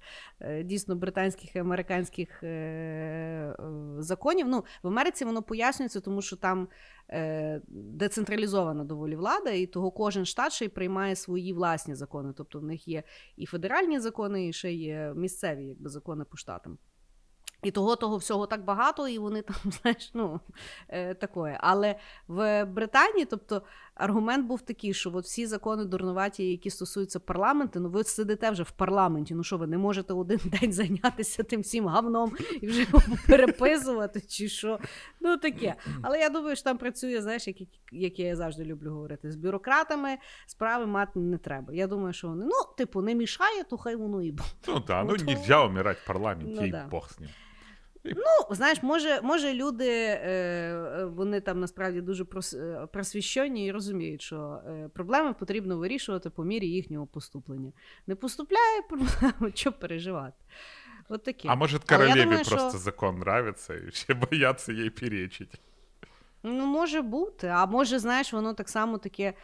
дійсно британських і американських е, е, законів. Ну, в Америці воно пояснюється, тому що там децентралізована доволі влада, і того кожен штат ще й приймає свої власні закони. Тобто в них є і федеральні закони, і ще є місцеві якби, закони по штатам. І того-того всього так багато, і вони там, знаєш, ну, е, такое. Але в Британії, тобто, аргумент був такий, що от всі закони дурнуваті, які стосуються парламенту, ну, ви сидите вже в парламенті, ну, що ви не можете один день зайнятися тим всім гавном і вже переписувати, чи що, ну, таке. Але я думаю, що там працює, знаєш, як, як я завжди люблю говорити, з бюрократами справи мати не треба. Я думаю, що вони, ну, типу, не мішає, то хай воно і буде. Ну, так, ну, нельзя умирати в парламенті, і Бог з ним. Ну, знаєш, може, може люди, вони там насправді дуже просвіщені і розуміють, що проблеми потрібно вирішувати по мірі їхнього поступлення. Не поступляє проблема, що переживати. От таке. А може, королеві думаю, просто що... закон нравиться і ще бояться їй перечити. Ну, може бути. А може, знаєш, воно так само таке...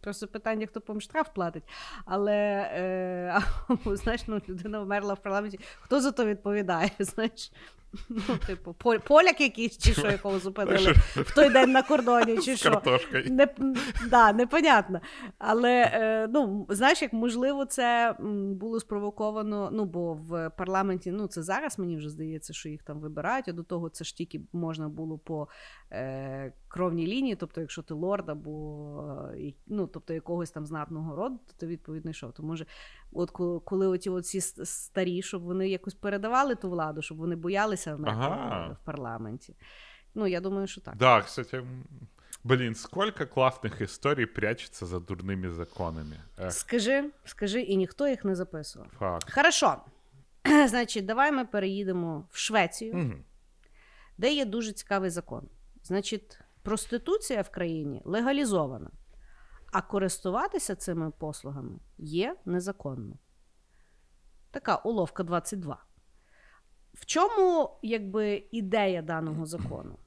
Просто питання, хто по штраф платить. Але, е, або, знаєш, ну, людина вмерла в парламенті. Хто за то відповідає, знаєш? Ну, типу, поляк якийсь, чи що, якого зупинили в той день на кордоні, чи що. З картошкою. Не, да, непонятно. Але, е, ну, знаєш, як, можливо, це було спровоковано, ну, бо в парламенті, ну, це зараз, мені вже здається, що їх там вибирають, а до того це ж тільки можна було по е, кровній лінії, тобто, якщо ти лорд або, ну, тобто, якогось там знатного роду, то ти, відповідно, йшов. То, може, от коли оті оці старі, щоб вони якось передавали ту владу, щоб вони боялися в парламенте. Ну, я думаю, что так. Да, кстати, блин, сколько классных историй прячется за дурными законами. Эх. Скажи, скажи, и никто их не записывал. Факт. Хорошо. Значить, давай ми переїдемо в Швецію, угу. де є дуже цікавий закон. Значить, проституція в країні легалізована, а користуватися цими послугами є незаконно. Така уловка двадцять два. В чому, якби, ідея даного закону?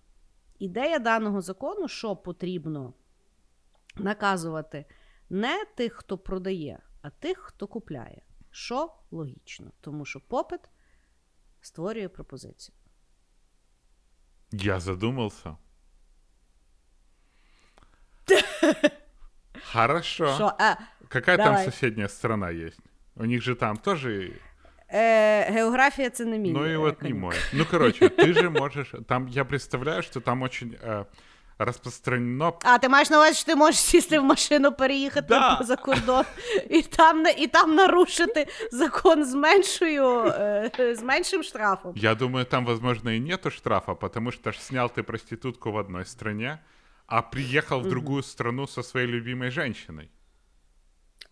Ідея даного закону, що потрібно наказувати не тих, хто продає, а тих, хто купляє. Що логічно, тому що попит створює пропозицію. Я задумався. Хорошо. Какая там соседняя страна есть? У них же там тоже... Э, география — це не мій. Ну и вот не мой. Ну, короче, ты же можешь... Там, я представляю, что там очень э, распространено... А, ты маешь на увазі, що ти можеш сісти в машину, переїхати да. за кордон і там, і там нарушити закон з, меншою, э, з меншим штрафом. Я думаю, там, возможно, и нету штрафа, потому что снял ты проститутку в одной стране, а приехал в другую mm-hmm. страну со своей любимой женщиной.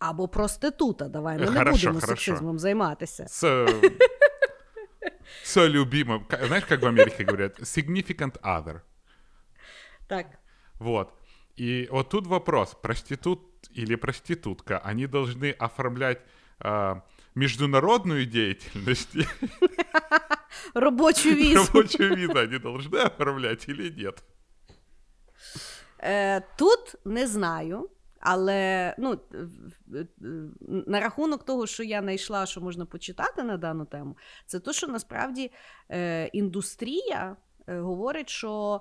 Або проститута, давай, ми хорошо, не будемо хорошо. сексизмом займатися. Со... Со любимым. Знаешь, как в Америке говорят? Significant other. Так. Вот. И вот тут вопрос. Проститут или проститутка, они должны оформлять э, международную деятельность? Рабочую визу. Рабочую визу они должны оформлять или нет? Тут не знаю. Але, ну, на рахунок того, що я знайшла, що можна почитати на дану тему, це те, що насправді індустрія говорить, що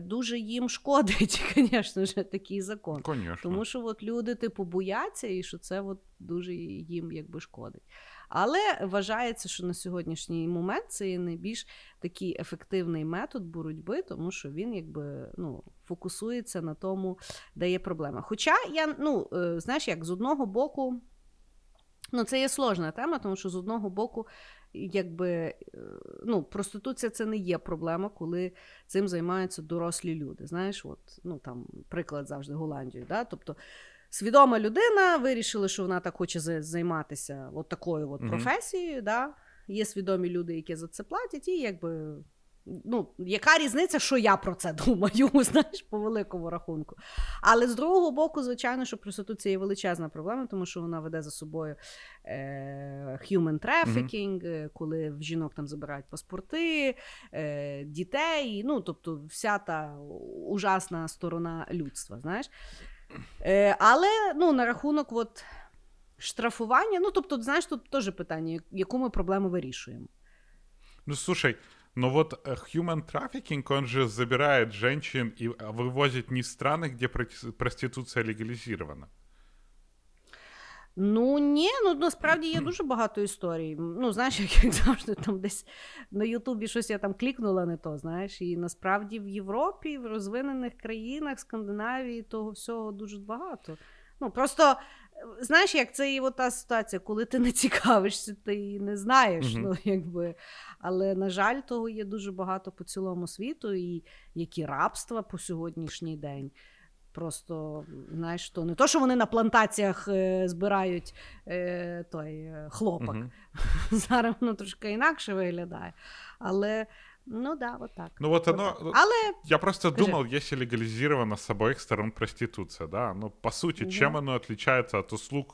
дуже їм шкодить, звісно ж, такий закон. Конечно. Тому що от люди, типу, бояться, і що це от дуже їм, якби, шкодить. Але вважається, що на сьогоднішній момент це найбільш такий ефективний метод боротьби, тому що він, якби, ну, фокусується на тому, де є проблема. Хоча я, ну, знаєш, як з одного боку, ну, це є сложна тема, тому що з одного боку, якби, ну, проституція це не є проблема, коли цим займаються дорослі люди. Знаєш, от, ну, там приклад завжди Голландії, да? Тобто свідома людина вирішила, що вона так хоче займатися от такою от професією, mm-hmm. да? Є свідомі люди, які за це платять, і, якби, ну, яка різниця, що я про це думаю, знаєш, по великому рахунку. Але з другого боку, звичайно, що проституція є величезна проблема, тому що вона веде за собою е- human trafficking, mm-hmm. коли в жінок там забирають паспорти, е- дітей, ну, тобто вся та ужасна сторона людства, знаєш. Е, але, ну, на рахунок от, штрафування, ну, тобто, знаєш, тут теж питання, яку ми проблему вирішуємо. Ну, слушай, ну вот human trafficking, он же забирает женщин и вывозит не в страны, где проституция легализирована. Ну, ні, ну, насправді є дуже багато історій. Ну, знаєш, як, як завжди, там десь на Ютубі щось я там клікнула не то, знаєш, і насправді в Європі, в розвинених країнах, Скандинавії, того всього дуже багато. Ну, просто, знаєш, як це і та ситуація, коли ти не цікавишся, ти її не знаєш, mm-hmm. ну, якби. Але, на жаль, того є дуже багато по цілому світу, і які рабства по сьогоднішній день. Просто, знаєш, то не то, що вони на плантаціях е, збирають е, той е, хлопок. Угу. Зараз воно трошки інакше виглядає. Але, ну да, вот так. Ну вот оно, вот. Але... Я просто Скажи. думал, если легализирована с обоих сторон проституция, да, ну по сути, угу. чем оно отличается от услуг,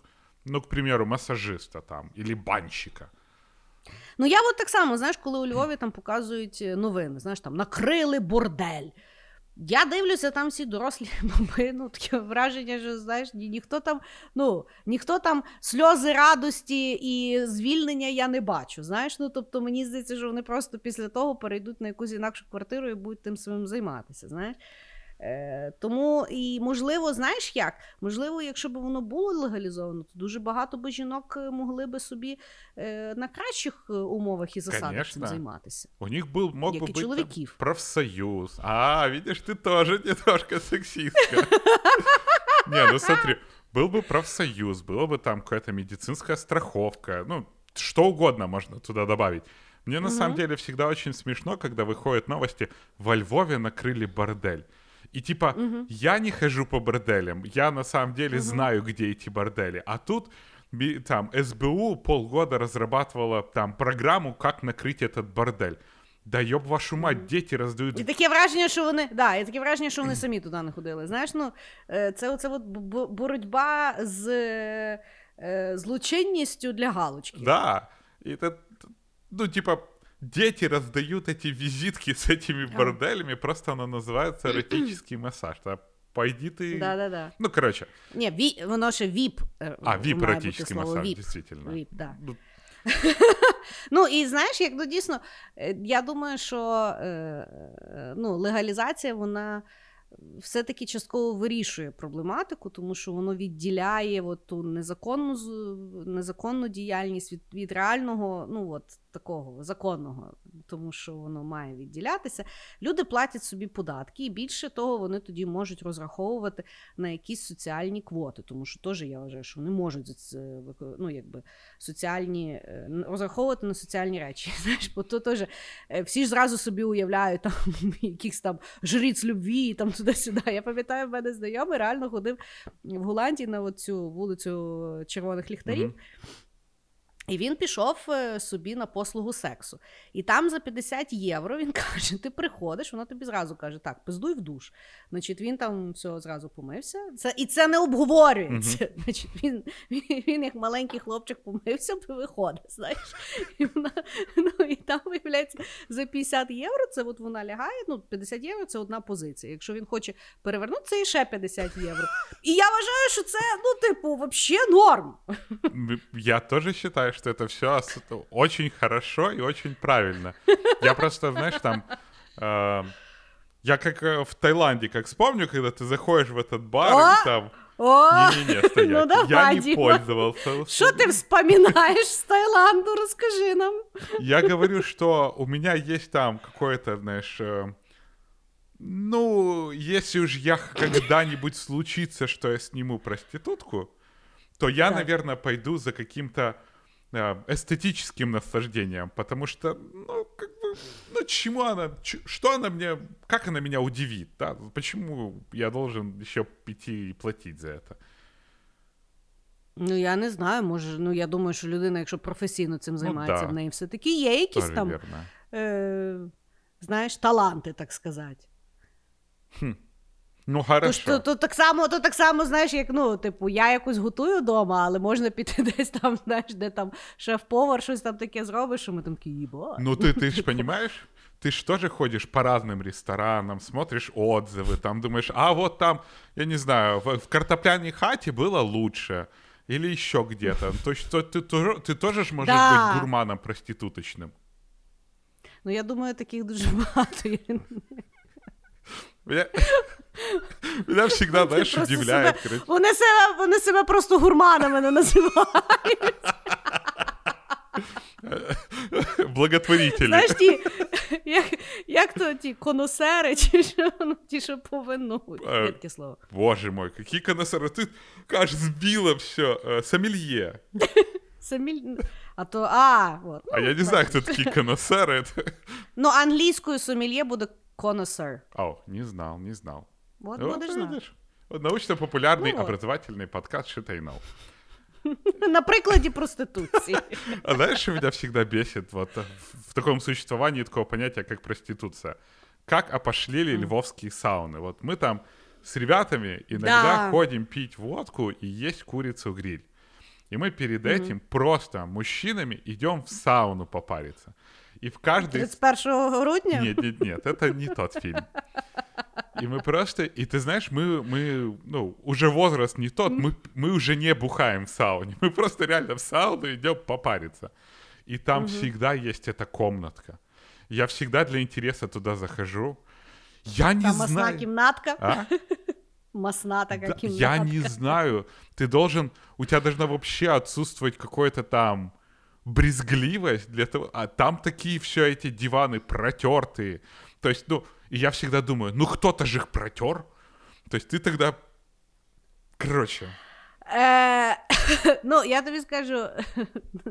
ну, к примеру, массажиста там, или банщика? Ну я вот так само, знаєш, коли у Львові там показують новини, знаєш, там накрили бордель. Я дивлюся, там всі дорослі баби, ну, таке враження, що, знаєш, ні, ніхто там, ну, ніхто там сльози радості і звільнення я не бачу, знаєш, ну, тобто, мені здається, що вони просто після того перейдуть на якусь інакшу квартиру і будуть тим самим займатися, знаєш. Е, тому, і, можливо, знаєш як, можливо, якщо б воно було легалізовано, то дуже багато б жінок могли б собі е, на кращих умовах і засадах цим займатися. У них був, мог би бути профсоюз. А, видиш, ти теж не трошки сексистка. Не, ну смотри, был бы профсоюз, была бы там какая-то медицинская страховка, ну, что угодно можно туда добавить. Мне на самом деле всегда очень смешно, когда выходят новости «Во Львове накрыли бордель». И типа, угу. я не хожу по борделям, я на самом деле угу. знаю, где эти бордели. А тут там Эс Бэ У полгода разрабатывала там программу, как накрыть этот бордель. Да ёб вашу мать, дети роздають... І таке враження, що вони, да, і таке враження, що вони самі туди не ходили. Знаєш, ну, це оце от боротьба з злочинністю для галочки. Да. І це, ну, типа, дети раздают эти визитки с этими борделями, просто оно называется эротический массаж. Та пойди ты... Да-да-да. Ну, короче. Не, ви... воно ще віп. А, віп эротический массаж, віп. Действительно. Віп, да. Ну... ну, і знаєш, як, ну, дійсно, я думаю, що ну, легалізація, вона все-таки частково вирішує проблематику, тому що воно відділяє от ту незаконну, незаконну діяльність від, від реального, ну, от, такого законного, тому що воно має відділятися. Люди платять собі податки, і більше того, вони тоді можуть розраховувати на якісь соціальні квоти, тому що теж я вважаю, що вони можуть, ну, якби, соціальні, розраховувати на соціальні речі, знаєш, бо то теж всі ж зразу собі уявляють там якихось там жриць любві, там туди-сюди. Я пам'ятаю, в мене знайомий реально ходив в Голландії на цю вулицю червоних ліхтарів, mm-hmm. І він пішов собі на послугу сексу. І там за п'ятдесят євро він каже, ти приходиш, вона тобі зразу каже, так, пиздуй в душ. Значить, він там все зразу помився. Це, і це не обговорюється. Mm-hmm. Значить, він, він, він як маленький хлопчик помився, виходить, знаєш. І, вона, ну, і там, виявляється, за п'ятдесят євро, це от вона лягає, ну, п'ятдесят євро – це одна позиція. Якщо він хоче перевернути, це і ще п'ятдесят євро. І я вважаю, що це, ну, типу, взагалі норм. Я теж вважаю, что это все очень хорошо и очень правильно. Я просто, знаешь, там... Э, я как в Таиланде, как вспомню, когда ты заходишь в этот бар, о! Там... Не-не-не, стоять. Ну, давай, я не Дима. Пользовался. Что ты вспоминаешь с Таиланду? Расскажи нам. Я говорю, что у меня есть там какое-то, знаешь... Ну, если уж я когда-нибудь случится, что я сниму проститутку, то я, да. наверное, пойду за каким-то эстетическим наслаждением, потому что, ну, как бы, ну, чему она, ч, что она мне, как она меня удивит, да, почему я должен еще піти і платить за это? Ну, я не знаю, може, ну, я думаю, що людина, якщо професійно цим займається, ну, да. в неї все-таки є якісь тоже там, е- знаєш, таланти, так сказати. Хм. Ну, хорошо. То, то, то, так само, то так само, знаєш, як, ну, типу, я якось готую вдома, але можна піти десь там, знаєш, де там шеф-повар щось там таке зробиш, що ми там такі, їбо. Ну, ти, ти ж, понимаєш, ти ж теж ходиш по разним ресторанам, смотриш отзывы, там думаєш, а вот там, я не знаю, в, в картопляній хаті було лучше, или еще где-то. То, ти, ти, ти теж можеш да. бути гурманом проституточним. Ну, я думаю, таких дуже багато. Меня, меня всегда, знаешь, удивляет. Себе... Вони, себе, вони себе просто гурманами не називають. Благотворителі. Знаєш, ті, як, як то ті коносери, чи що, ну, ті, що по вину. Рідке слово. Боже мой, які коносери. Ти, кажеш, збіло все. Сомельє. Сомельє. А то, а, вот. А ну, я не знаю, хто такі коносери. Ну, англійською сомельє буде коносер. О, не знал, не знал. Вот, ну, будешь знать. Научно-популярний, ну, образовательний подкаст «Шитайноулайв». На прикладі проституції. А знаешь, что меня всегда бесит вот, в таком существовании такого понятия, как проституция? Как опошлили львовские сауны. Вот мы там с ребятами иногда да. ходим пить водку и есть курицу-гриль. И мы перед этим просто мужчинами идем в сауну попариться. И в каждый... тридцать первого грудня? Нет, нет, нет, это не тот фильм. И мы просто... И ты знаешь, мы, мы ну, уже возраст не тот, мы, мы уже не бухаем в сауне. Мы просто реально в сауну идем попариться. И там угу. всегда есть эта комнатка. Я всегда для интереса туда захожу. Я там не знаю... Там масна кімнатка. А? Масна такая да, кімнатка. Я не знаю. Ты должен... У тебя должна вообще отсутствовать какое-то там... брезгливость для того... А там такие все эти диваны протертые. То есть, ну, и я всегда думаю, ну, кто-то же их протер. То есть ты тогда... Короче. Ну, я тобі скажу,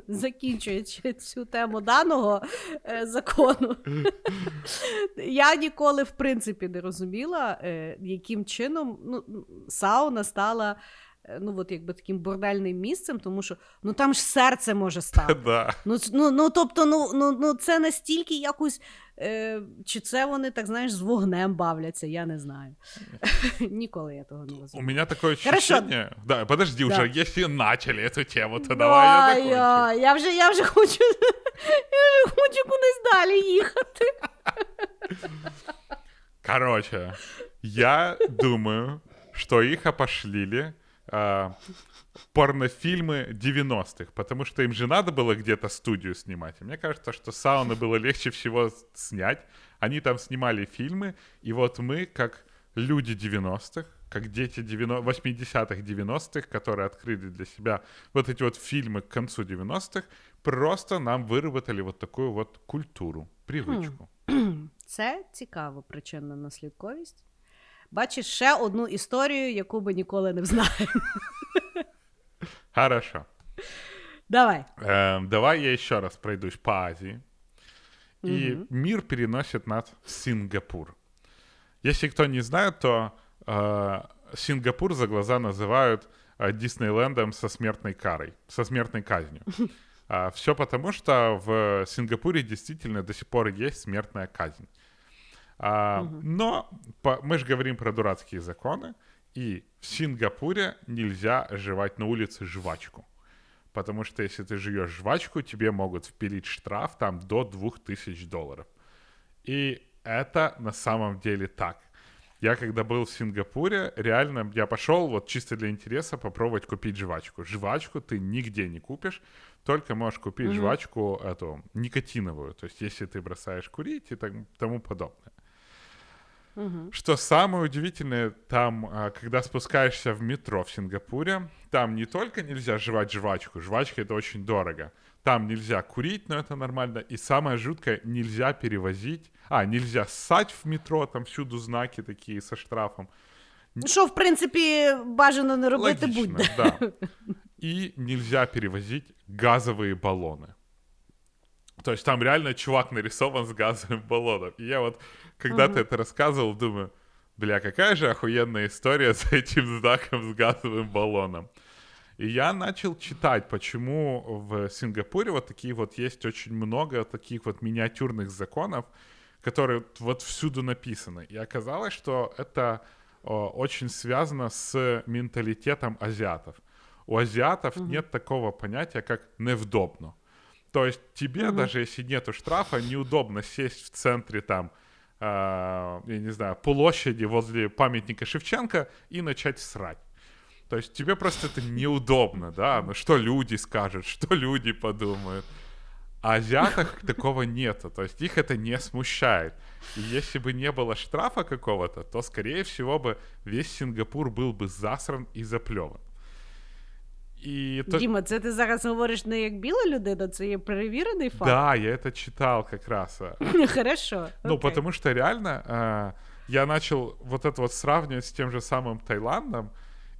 закінчуючи цю тему даного закону, я ніколи, в принципі, не розуміла, яким чином сауна стала... ну, от, якби, таким бордельним місцем, тому що, ну, там ж серце може стати. Да. Ну, ну, ну, тобто, ну, ну, ну, це настільки якось, е, чи це вони, так, знаєш, з вогнем бавляться, я не знаю. Ніколи я того не розумію. У мене таке відчуття... Да, подожди, да. уже, якщо почали цю тему, то давай я закончу. Я вже, я вже хочу, я вже хочу кудись далі їхати. Короче, я думаю, що їх опошлили Uh, порнофильмы девяностых, потому что им же надо было где-то студию снимать. И мне кажется, что сауны было легче всего снять. Они там снимали фильмы, и вот мы, как люди девяностых, как дети восьмидесятых, девяностых, которые открыли для себя вот эти вот фильмы к концу девяностых, просто нам выработали вот такую вот культуру, привычку. Це цікаво, причинна наслідковість. Бачиш ще одну історію, яку ми ніколи не взнаємо. Хорошо. Давай. Э, давай я еще раз пройдусь по Азии. Угу. И мир переносит нас в Сингапур. Если кто не знает, то э, Сингапур за глаза называют э, Диснейлендом со смертной карой, со смертной казнью. Э, все потому, что в Сингапуре действительно до сих пор есть смертная казнь. А, угу. Но по, мы же говорим про дурацкие законы, и в Сингапуре нельзя жевать на улице жвачку, потому что если ты жуешь жвачку, тебе могут впилить штраф там до две тысячи долларов. И это на самом деле так. Я когда был в Сингапуре, реально я пошел вот чисто для интереса попробовать купить жвачку. Жвачку ты нигде не купишь, только можешь купить угу. жвачку эту никотиновую, то есть если ты бросаешь курить и так, тому подобное. Угу. Что самое удивительное, там, когда спускаешься в метро в Сингапуре, там не только нельзя жевать жвачку, жвачка это очень дорого, там нельзя курить, но это нормально, и самое жуткое, нельзя перевозить, а, нельзя ссать в метро, там всюду знаки такие со штрафом. Что, в принципе, бажано не робити будь-де. Логично, да. И нельзя перевозить газовые баллоны. То есть там реально чувак нарисован с газовым баллоном. И я вот, когда ты это рассказывал, думаю, бля, какая же охуенная история с этим знаком с газовым баллоном. И я начал читать, почему в Сингапуре вот такие вот есть очень много таких вот миниатюрных законов, которые вот всюду написаны. И оказалось, что это о, очень связано с менталитетом азиатов. У азиатов mm-hmm. нет такого понятия, как «невдобно». То есть тебе, mm-hmm. даже если нету штрафа, неудобно сесть в центре там, э, я не знаю, площади возле памятника Шевченко и начать срать. То есть тебе просто это неудобно, да, ну что люди скажут, что люди подумают. А азиатах такого нету, то есть их это не смущает. И если бы не было штрафа какого-то, то, скорее всего, бы весь Сингапур был бы засран и заплеван. І то... Діма, це ти зараз говориш не як біла людина, це є перевірений факт? Да, я це читав якраз. Хорошо. Ну, okay. потому что реально э, я начал вот это вот сравнивать с тем же самым Таиландом,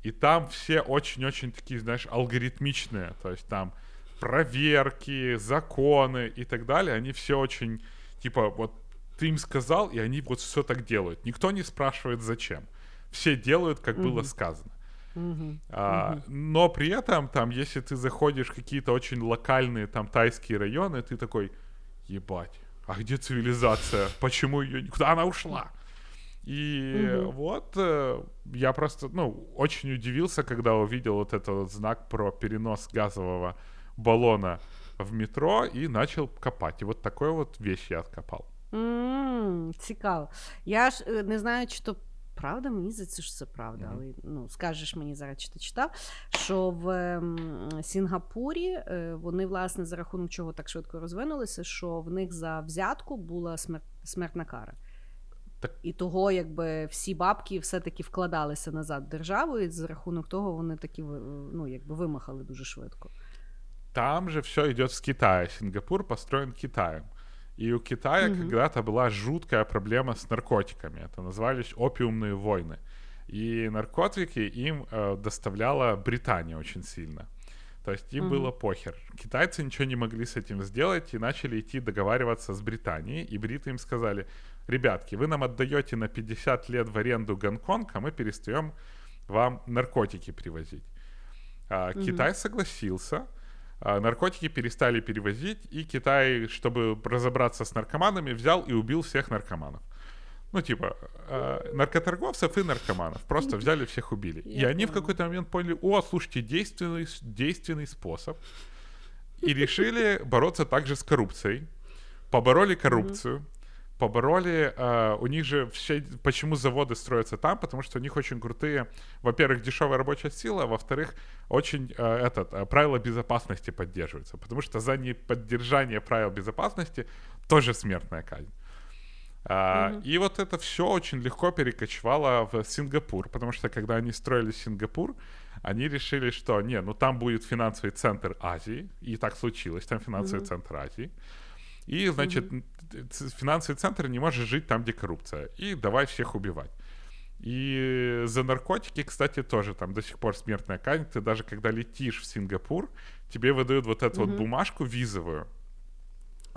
и там все очень-очень такие, знаешь, алгоритмичные, то есть там проверки, законы и так далее, они все очень, типа, вот ты им сказал, и они вот все так делают. Никто не спрашивает, зачем. все делают, как mm-hmm. было сказано. Mm-hmm. А, mm-hmm. Но при этом, там, если ты заходишь в какие-то очень локальные там тайские районы, ты такой, ебать, а где цивилизация? Почему ее... Куда она ушла? И mm-hmm. вот я просто, ну, очень удивился, когда увидел вот этот вот знак про перенос газового баллона в метро и начал копать. И вот такую вот вещь я откопал. Mm-hmm. Цікаво. Я ж не знаю, що правда, мені здається, що це правда, mm-hmm. але ну, скажеш мені зараз, чи ти читав, що в м, Сінгапурі вони, власне, за рахунок чого так швидко розвинулися, що в них за взятку була смер... смертна кара. Так. І того, якби всі бабки все-таки вкладалися назад в державу, і за рахунок того вони такі, ну, якби вимахали дуже швидко. Там же все йде з Китаю. Сингапур построен Китаєм. И у Китая mm-hmm. когда-то была жуткая проблема с наркотиками. Это назывались опиумные войны. И наркотики им э, доставляла Британия очень сильно. То есть им mm-hmm. было похер. Китайцы ничего не могли с этим сделать и начали идти договариваться с Британией. И бриты им сказали, ребятки, вы нам отдаете на пятьдесят лет в аренду Гонконг, а мы перестаем вам наркотики привозить. А, mm-hmm. Китай согласился. Наркотики перестали перевозить, и Китай, чтобы разобраться с наркоманами, взял и убил всех наркоманов. Ну, типа, э, наркоторговцев и наркоманов. Просто взяли, всех убили. И Я они понял. в какой-то момент поняли, о, слушайте, действенный, действенный способ. И решили бороться также с коррупцией. Побороли коррупцию. Побороли, э, у них же все, почему заводы строятся там, потому что у них очень крутые, во-первых, дешевая рабочая сила, а во-вторых, очень э, этот, правила безопасности поддерживаются, потому что за неподдержание правил безопасности тоже смертная казнь. Э, угу. И вот это все очень легко перекочевало в Сингапур, потому что когда они строили Сингапур, они решили, что не, ну там будет финансовый центр Азии, и так случилось, там финансовый угу. центр Азии. И, значит, mm-hmm. финансовый центр не может жить там, где коррупция. И давай всех убивать. И за наркотики, кстати, тоже там до сих пор смертная казнь. Ты даже когда летишь в Сингапур, тебе выдают вот эту mm-hmm. вот бумажку визовую.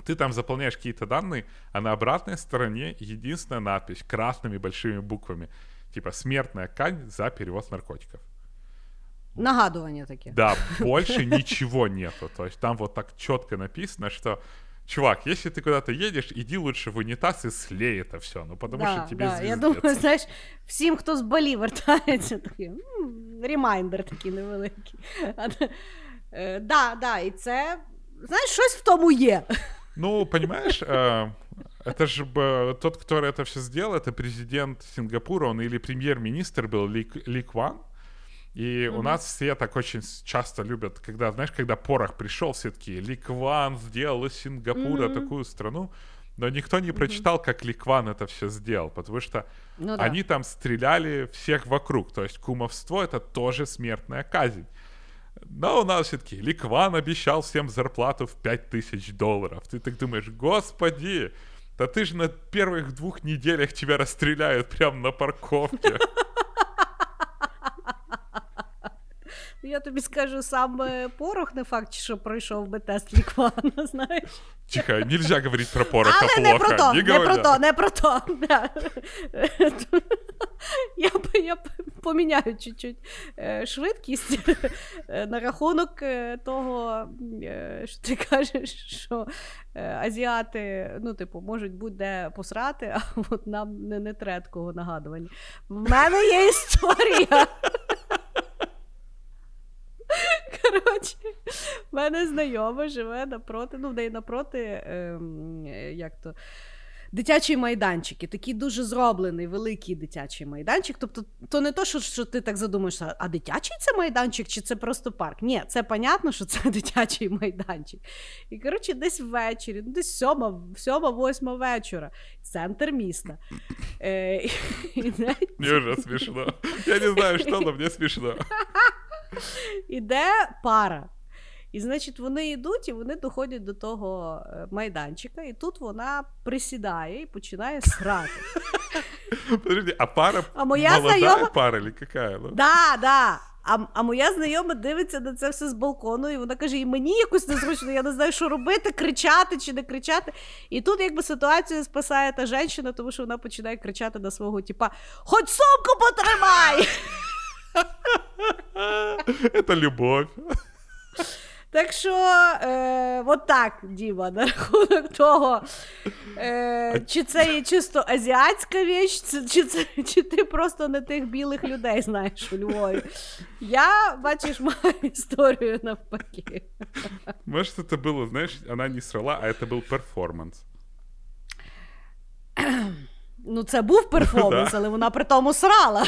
Ты там заполняешь какие-то данные, а на обратной стороне единственная надпись красными большими буквами. Типа «Смертная казнь за перевоз наркотиков». Нагадывание такие. Да, больше ничего нету. То есть там вот так четко написано, что... Чувак, если ты куда-то едешь, иди лучше в унитаз и слей это все, ну потому да, что тебе да. звездец. Я думаю, знаешь, всім, хто з Балі вертається, такий, ремайндер такий невеликий. Да, да, і це, знаєш, щось в тому є. Ну, понимаешь, это же тот, кто это все сделал, это президент Сингапура, он или премьер-министр был, Ли, Ли Кван. И mm-hmm. у нас все так очень часто любят, когда, знаешь, когда порох пришел, все такие, Ли Кван сделал из Сингапура mm-hmm. такую страну, но никто не mm-hmm. прочитал, как Ли Кван это все сделал, потому что ну, они да. там стреляли всех вокруг, то есть кумовство — это тоже смертная казнь. Но у нас все-таки Ли Кван обещал всем зарплату в пять тысяч долларов. Ты так думаешь, господи, да ты же на первых двух неделях тебя расстреляют прямо на парковке. Я тобі скажу, сам порох не факт, що пройшов би тест Лі Квана, знаєш. Тихо, нельзя говорити про порох, а плохо. Не про то, не, не про то, не про то. Да. Я, я поміняю чуть-чуть швидкість на рахунок того, що ти кажеш, що азіати, ну, типу, можуть будь-де посрати, а от нам не, не треба такого нагадування. В мене є історія. Коротше, в мене знайома живе напроти, ну в неї напроти, е, як то, дитячі майданчики, такий дуже зроблений, великий дитячий майданчик, тобто то не то, що, що ти так задумаєш, а дитячий це майданчик чи це просто парк? Ні, це понятно, що це дитячий майданчик. І коротше, десь ввечері, ну десь сьома, сьома, восьма вечора, центр міста. Е, і, і, навіть... Мені вже смішно. Я не знаю, що, але мені смішно. Іде пара. І, значить, вони йдуть, і вони доходять до того майданчика, і тут вона присідає і починає срати. Подожди, а пара? А моя молодая знайома... пара, или какая? Ну? Да, да. А, а моя знайома дивиться на це все з балкону, і вона каже, і мені якось незручно, я не знаю, що робити, кричати чи не кричати. І тут якби ситуацію спасає та жінка, тому що вона починає кричати на свого типа, хоч сумку потримай! Це любов. Так що, е, от так, Діма, на рахунок того, е, чи це є чисто азіатська річ, чи, це, чи ти просто не тих білих людей знаєш у Львові. Я, бачиш, маю історію навпаки. Може, це було, знаєш, вона не срала, а це був перформанс. Ну, це був перформанс, але вона при тому срала.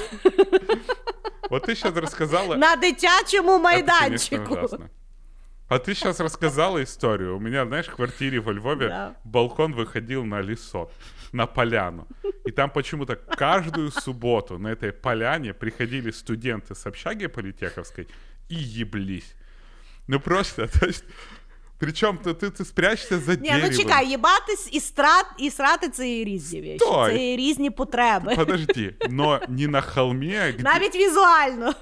От ти зараз розказала... На дитячому майданчику. А ты сейчас рассказала историю. У меня, знаешь, в квартире во Львове да. балкон выходил на лесок, на поляну. И там почему-то каждую субботу на этой поляне приходили студенты с общаги политеховской и еблись. Ну просто, то есть... Причем ти, ти, ти спрячешся за деревом. Ні, ну чекай, їбатись і, страт, і срати – це і різні віші. Це і різні потреби. Подожди, но не на холмі, а... Где... Навіть візуально.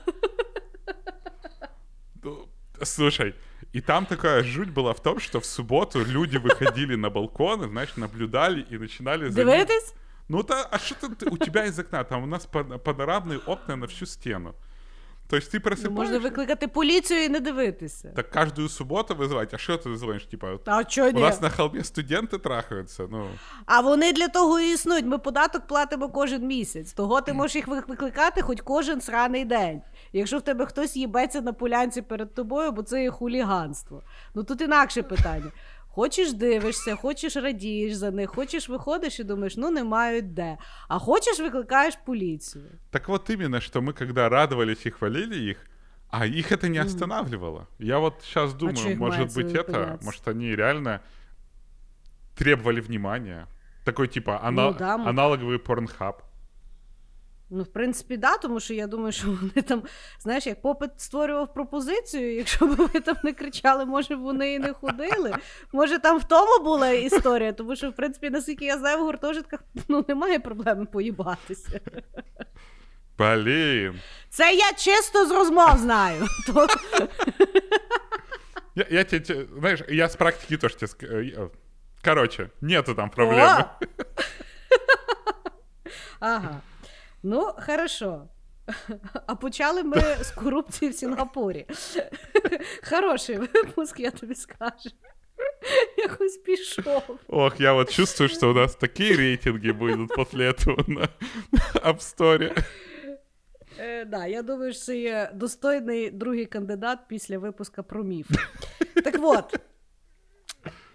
Слушай, и там такая жуть была в том, что в субботу люди выходили на балконы, значит, наблюдали и начинали... Дивитесь? Ну, да, а что ты, у тебя из окна? Там у нас панорамные окна на всю стену. То есть ты просыпаешься... Ну, можно выкликать полицию и не дивитися. Так каждую субботу вызывать. А что ты звонишь? Типа, а у ні? Нас на холме студенты трахаются. Ну. А вони для того і існують. Ми податок платимо кожен місяць. Того ти можеш їх викликати хоч кожен сраний день. Якщо в тебе хтось їбеться на полянці перед тобою, бо це є хуліганство. Ну тут інакше питання. Хочеш дивишся, хочеш радієш за них, хочеш виходиш і думаєш, ну не мають де. А хочеш викликаєш поліцію. Так от іменно, що ми коли радувались і хвалили їх, а їх це не останавливало. Я от зараз думаю, може бути це, може вони реально требували внимання. Такой типа ана... ну, да, аналоговий порнхаб. Ну, в принципі, да, тому що я думаю, що вони там, знаєш, як попит створював пропозицію, якщо б ви там не кричали, може б вони і не ходили. Може, там в тому була історія, тому що, в принципі, наскільки я знаю, в гуртожитках, ну, немає проблеми поїбатися. Блін! Це я чисто з розмов знаю. Я, я тебе, знаєш, я з практики теж тебе... Короче, нету там проблеми. Ага. Ну, хорошо. А почали ми з корупції в Сінгапурі. Хороший випуск, я тобі скажу. Якось пішов. Ох, я от чувствую, що у нас такі рейтинги будуть після цього на App Store. Е, да, я думаю, що це є достойний другий кандидат після випуска про міф. Так от,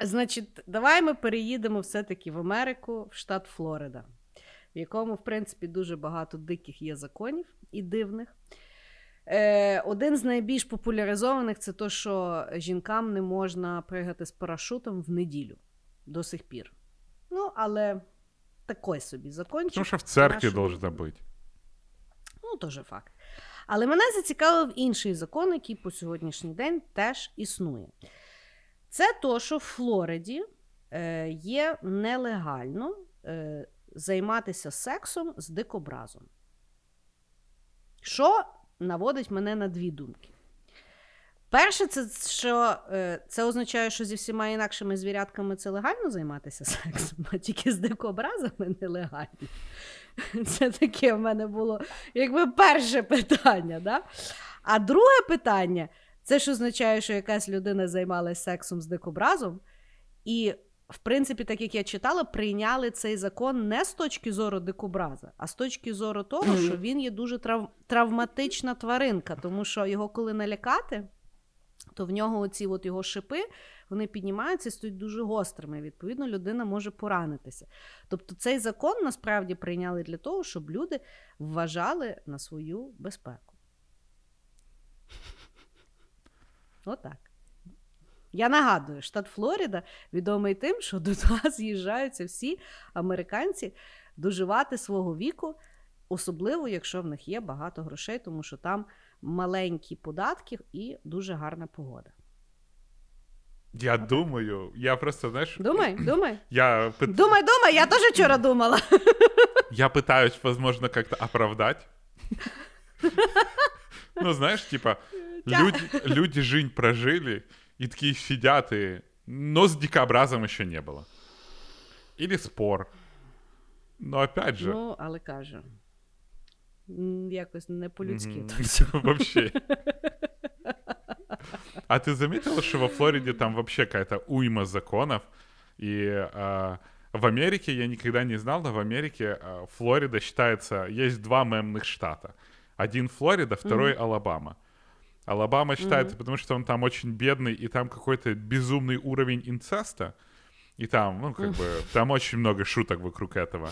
значить, давай ми переїдемо все-таки в Америку, в штат Флорида, в якому, в принципі, дуже багато диких є законів і дивних. Е, один з найбільш популяризованих – це то, що жінкам не можна пригати з парашутом в неділю до сих пір. Ну, але такий собі закончик. Тому що в церкві должна бути. Ну, теж факт. Але мене зацікавив інший закон, який по сьогоднішній день теж існує. Це то, що в Флориді е, є нелегально е, займатися сексом з дикобразом. Що наводить мене на дві думки. Перше, це, що, це означає, що зі всіма інакшими звірятками це легально займатися сексом, а тільки з дикобразами нелегально. Це таке в мене було, якби, перше питання. Да? А друге питання, це що означає, що якась людина займалася сексом з дикобразом, і в принципі, так як я читала, прийняли цей закон не з точки зору дикобраза, а з точки зору того, що він є дуже трав... травматична тваринка, тому що його коли налякати, то в нього оці от його шипи, вони піднімаються і стають дуже гострими, відповідно, людина може поранитися. Тобто цей закон насправді прийняли для того, щоб люди вважали на свою безпеку. Отак. Я нагадую, штат Флорида відомий тим, що до нас з'їжджаються всі американці доживати свого віку, особливо, якщо в них є багато грошей, тому що там маленькі податки і дуже гарна погода. Я так думаю, я просто, знаєш... Думай, думай. Я... Думай, думай, я теж вчора думала. Я пытаюсь, возможно, как-то оправдать. Ну, знаешь, типа, люди, люди жизнь прожили, и такие сидят, и... но с дикобразом еще не было. Или спор. Ну, опять же... Ну, але кажу, якось не по-людськи. Вообще. А ты заметила, что во Флориде там вообще какая-то уйма законов? И э, в Америке, я никогда не знал, но в Америке э, Флорида считается... Есть два мемных штата. Один Флорида, второй mm-hmm. Алабама. Алабама считается, mm-hmm. потому что он там очень бедный, и там какой-то безумный уровень инцеста. И там, ну, как mm-hmm. бы, там очень много шуток вокруг этого.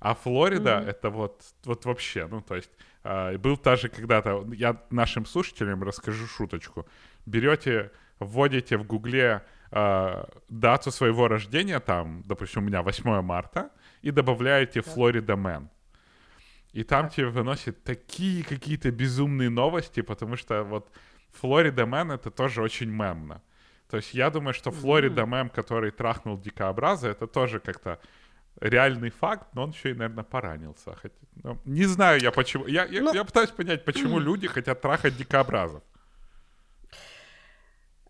А Флорида, mm-hmm. это вот, вот вообще, ну, то есть... Э, был даже когда-то... Я нашим слушателям расскажу шуточку. Берете, вводите в Гугле... Э, дату своего рождения, там, допустим, у меня восьмое марта, и добавляете Флорида Мэн. И там тебе выносят такие какие-то безумные новости, потому что вот Флорида Мэн — это тоже очень мемно. То есть я думаю, что Флорида Мэн, который трахнул дикообраза, это тоже как-то реальный факт, но он еще и, наверное, поранился. Хотя, ну, не знаю я почему. Я, я, но... я пытаюсь понять, почему люди хотят трахать дикообразов.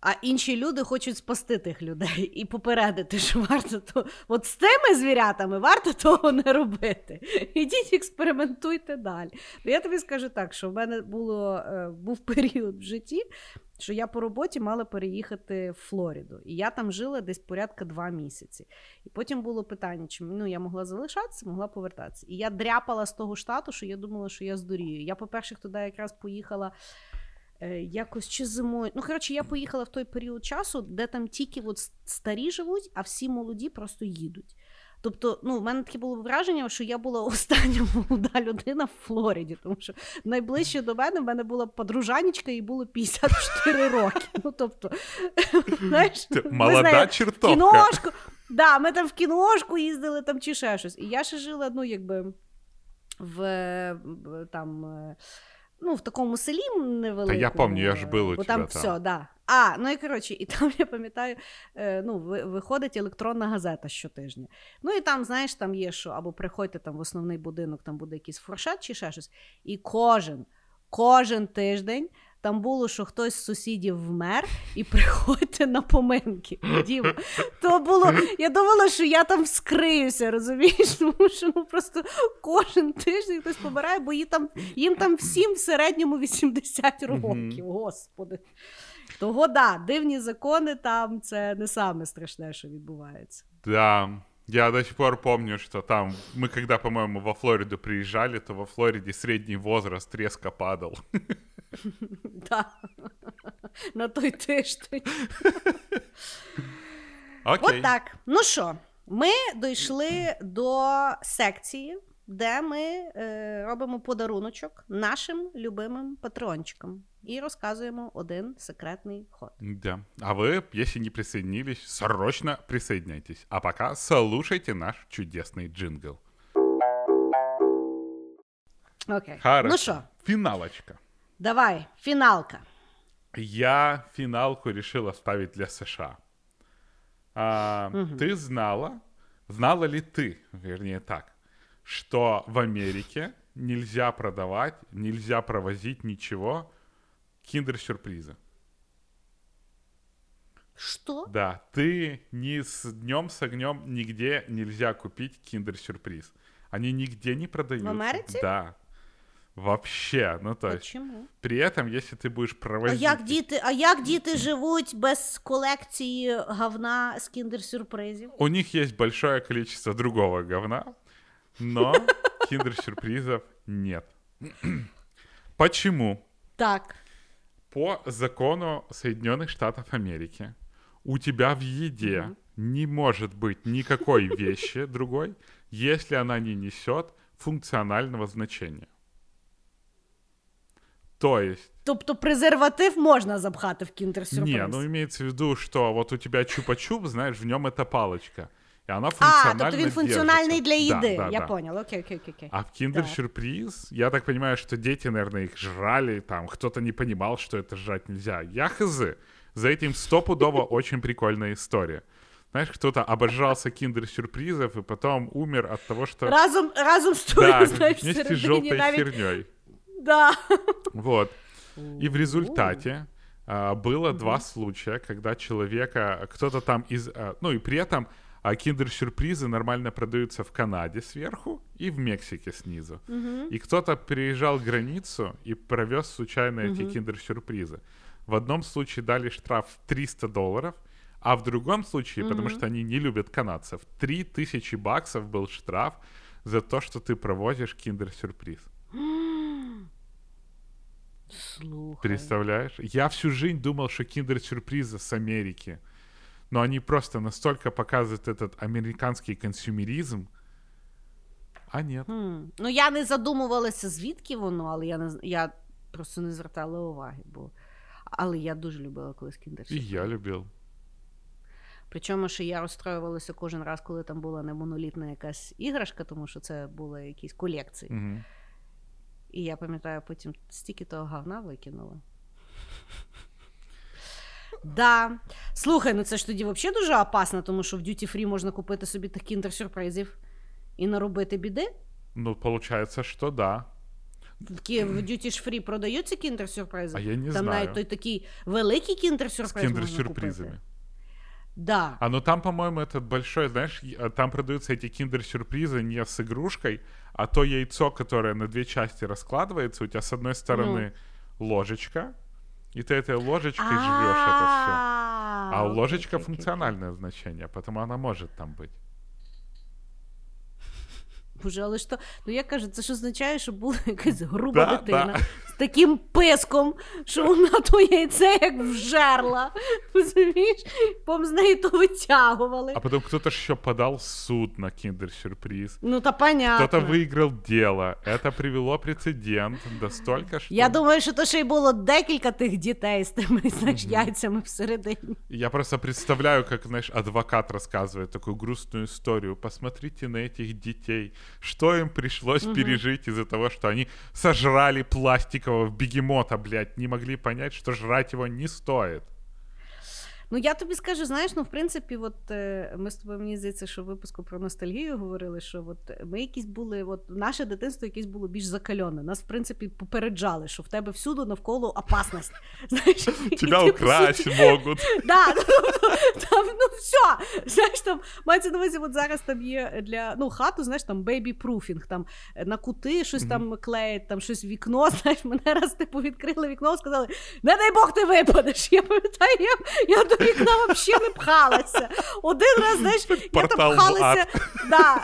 А інші люди хочуть спасти тих людей і попередити, що варто то... От з тими звірятами варто того не робити. Ідіть, експериментуйте далі. Ну, я тобі скажу так, що в мене було, був період в житті, що я по роботі мала переїхати в Флориду. І я там жила десь порядка два місяці. І потім було питання, чи ну, я могла залишатися, могла повертатися. І я дряпала з того штату, що я думала, що я здурію. Я, по-перше, туди якраз поїхала... Якось чи зимою. Ну, коротше, я поїхала в той період часу, де там тільки от старі живуть, а всі молоді просто їдуть. Тобто, ну, в мене таке було враження, що я була остання молода людина в Флориді, тому що найближче до мене в мене була подружанечка, їй було п'ятдесят чотири роки. Ну, тобто, знаєш, молода чертовка. Кіношку. Да, ми там в кіношку їздили там чи ще щось. І я ще жила, ну, якби в там... Ну, в такому селі невеликому. Та я пам'ятаю, я ж була у тебе там. Все, так. Да. А, ну і коротше, і там, я пам'ятаю, ну, виходить електронна газета щотижня. Ну і там, знаєш, там є що, або приходьте там в основний будинок, там буде якийсь фуршет чи ще щось. І кожен, кожен тиждень там було, що хтось з сусідів вмер, і приходьте на поминки. Діма, то було, я думала, що я там вскриюся, розумієш? Тому що ну, просто кожен тиждень хтось помирає, бо їм там, їм там всім в середньому вісімдесят років. Господи. Того, да, дивні закони там, це не саме страшне, що відбувається. Да, я до сих пор помню, що там, ми, коли, по-моєму, во Флориду приїжджали, то во Флориді середній возраст резко падав. Так, на той тиждень. От так. Ну що, ми дійшли до секції, де ми е, робимо подаруночок нашим любимим патреончикам і розказуємо один секретний ход. Да. А ви, якщо не присоединились, срочно присоединяйтесь. А пока слушайте наш чудесний джингл. Окей. Хорошо. Ну що? Фіналочка. Давай, финалка. Я финалку решил оставить для США. А, угу. Ты знала, знала ли ты, вернее так, что в Америке нельзя продавать, нельзя провозить ничего киндер-сюрприза? Что? Да, ты ни с днем с огнем нигде нельзя купить киндер-сюрприз. Они нигде не продаются. В Америке? Да. Вообще, ну то есть, при этом, если ты будешь провозить... А як діти, а як діти живуть без колекції говна з киндер-сюрпризів? У них есть большое количество другого говна, но киндер-сюрпризов нет. Почему? Так. По закону Соединенных Штатов Америки у тебя в еде mm-hmm. не может быть никакой вещи другой, если она не несет функционального значения. То есть... Тобто презерватив можна запхати в киндер-сюрприз? Не, ну имеется в виду, что вот у тебя чупа-чуп, знаешь, в нем это палочка. И она функционально А, тобто він функціональний для їди. Да, да, я да. понял, окей, окей, окей. А в киндер-сюрприз, да. я так понимаю, что дети, наверное, их жрали, там, кто-то не понимал, что это жрать нельзя. Я хз. За этим стопудово очень прикольная история. Знаешь, кто-то обожрался киндер-сюрпризов и потом умер от того, что... Разум, разум стоит, да, знаешь, вместе с желтой херней. Да. Вот. И в результате а, было mm-hmm. два случая, когда человека, кто-то там из... А, ну и при этом а, киндер-сюрпризы нормально продаются в Канаде сверху и в Мексике снизу. Mm-hmm. И кто-то переезжал границу и провез случайно mm-hmm. эти киндер-сюрпризы. В одном случае дали штраф в триста долларов, а в другом случае, mm-hmm. потому что они не любят канадцев, три тысячи баксов был штраф за то, что ты провозишь киндер-сюрприз. Слухай. Представляешь? Я всю жизнь думал, что киндер-сюрпризы с Америки. Но они просто настолько показывают этот американский консюмеризм. А нет. Хм. Ну, я не задумувалася, звідки воно, але я, не, я просто не звертала уваги. Бо... Але я дуже любила колись киндер-сюрприз. І я любив. Причому, що я розстроювалася кожен раз, коли там була не монолітна якась іграшка, тому що це були якісь колекції. Угу. І я пам'ятаю, потім стільки того говна викинула. Да. Слухай, ну це ж тоді взагалі дуже опасно, тому що в дюті-фрі можна купити собі тих кіндер-сюрпризів і наробити біди. Ну, виходить, що да. В дюті-фрі продаються кіндер-сюрпризи? А я не там знаю. Там навіть той такий великий кіндер-сюрприз можна купити. З кіндер-сюрпризами. Да. А ну там, по-моему, этот большой, знаешь, там продаются эти киндер-сюрпризы не с игрушкой, а то яйцо, которое на две части раскладывается, у тебя с одной стороны ну. ложечка, и ты этой ложечкой жрёшь это всё. А у ложечка okay, okay, функциональное okay. значение, потому она может там быть. Боже, але що? Ну, я кажу, це ж означає, що була якась груба да, дитина да. з таким писком, що вона то яйце як вжерла. Розумієш? Пом з неї то витягували. А потім хтось ще подав суд на киндер-сюрприз. Ну, та понятно. Хтось виграв діло. Це привело прецедент до стільки, що... Я думаю, що то ще й було декілька тих дітей з тими, знаєш, mm-hmm. яйцями всередині. Я просто представляю, як, знаєш, адвокат розказує таку грустну історію. Посмотрите на цих дітей. Что им пришлось угу. пережить из-за того, что они сожрали пластикового бегемота, блядь, не могли понять, что жрать его не стоит. Ну, я тобі скажу, знаєш, ну, в принципі, от, е, ми з тобою, мені здається, що в випуску про ностальгію говорили, що от, ми якісь були, от, наше дитинство якесь було більш закальоне. Нас, в принципі, попереджали, що в тебе всюди навколо опасність. Тебя украсть можуть. Так, ну, все. Знаєш, там, мається на увазі, от зараз там є для, ну, хату, знаєш, там, бейбі-пруфінг, там, на кути щось там клеять, там, щось вікно, знаєш, мене раз, типу, відкрили вікно, сказали, не дай Бог, ти випадеш. Я пам'ятаю, я до вікна взагалі не пхалася. Один раз, знаєш, я там пхалася, да,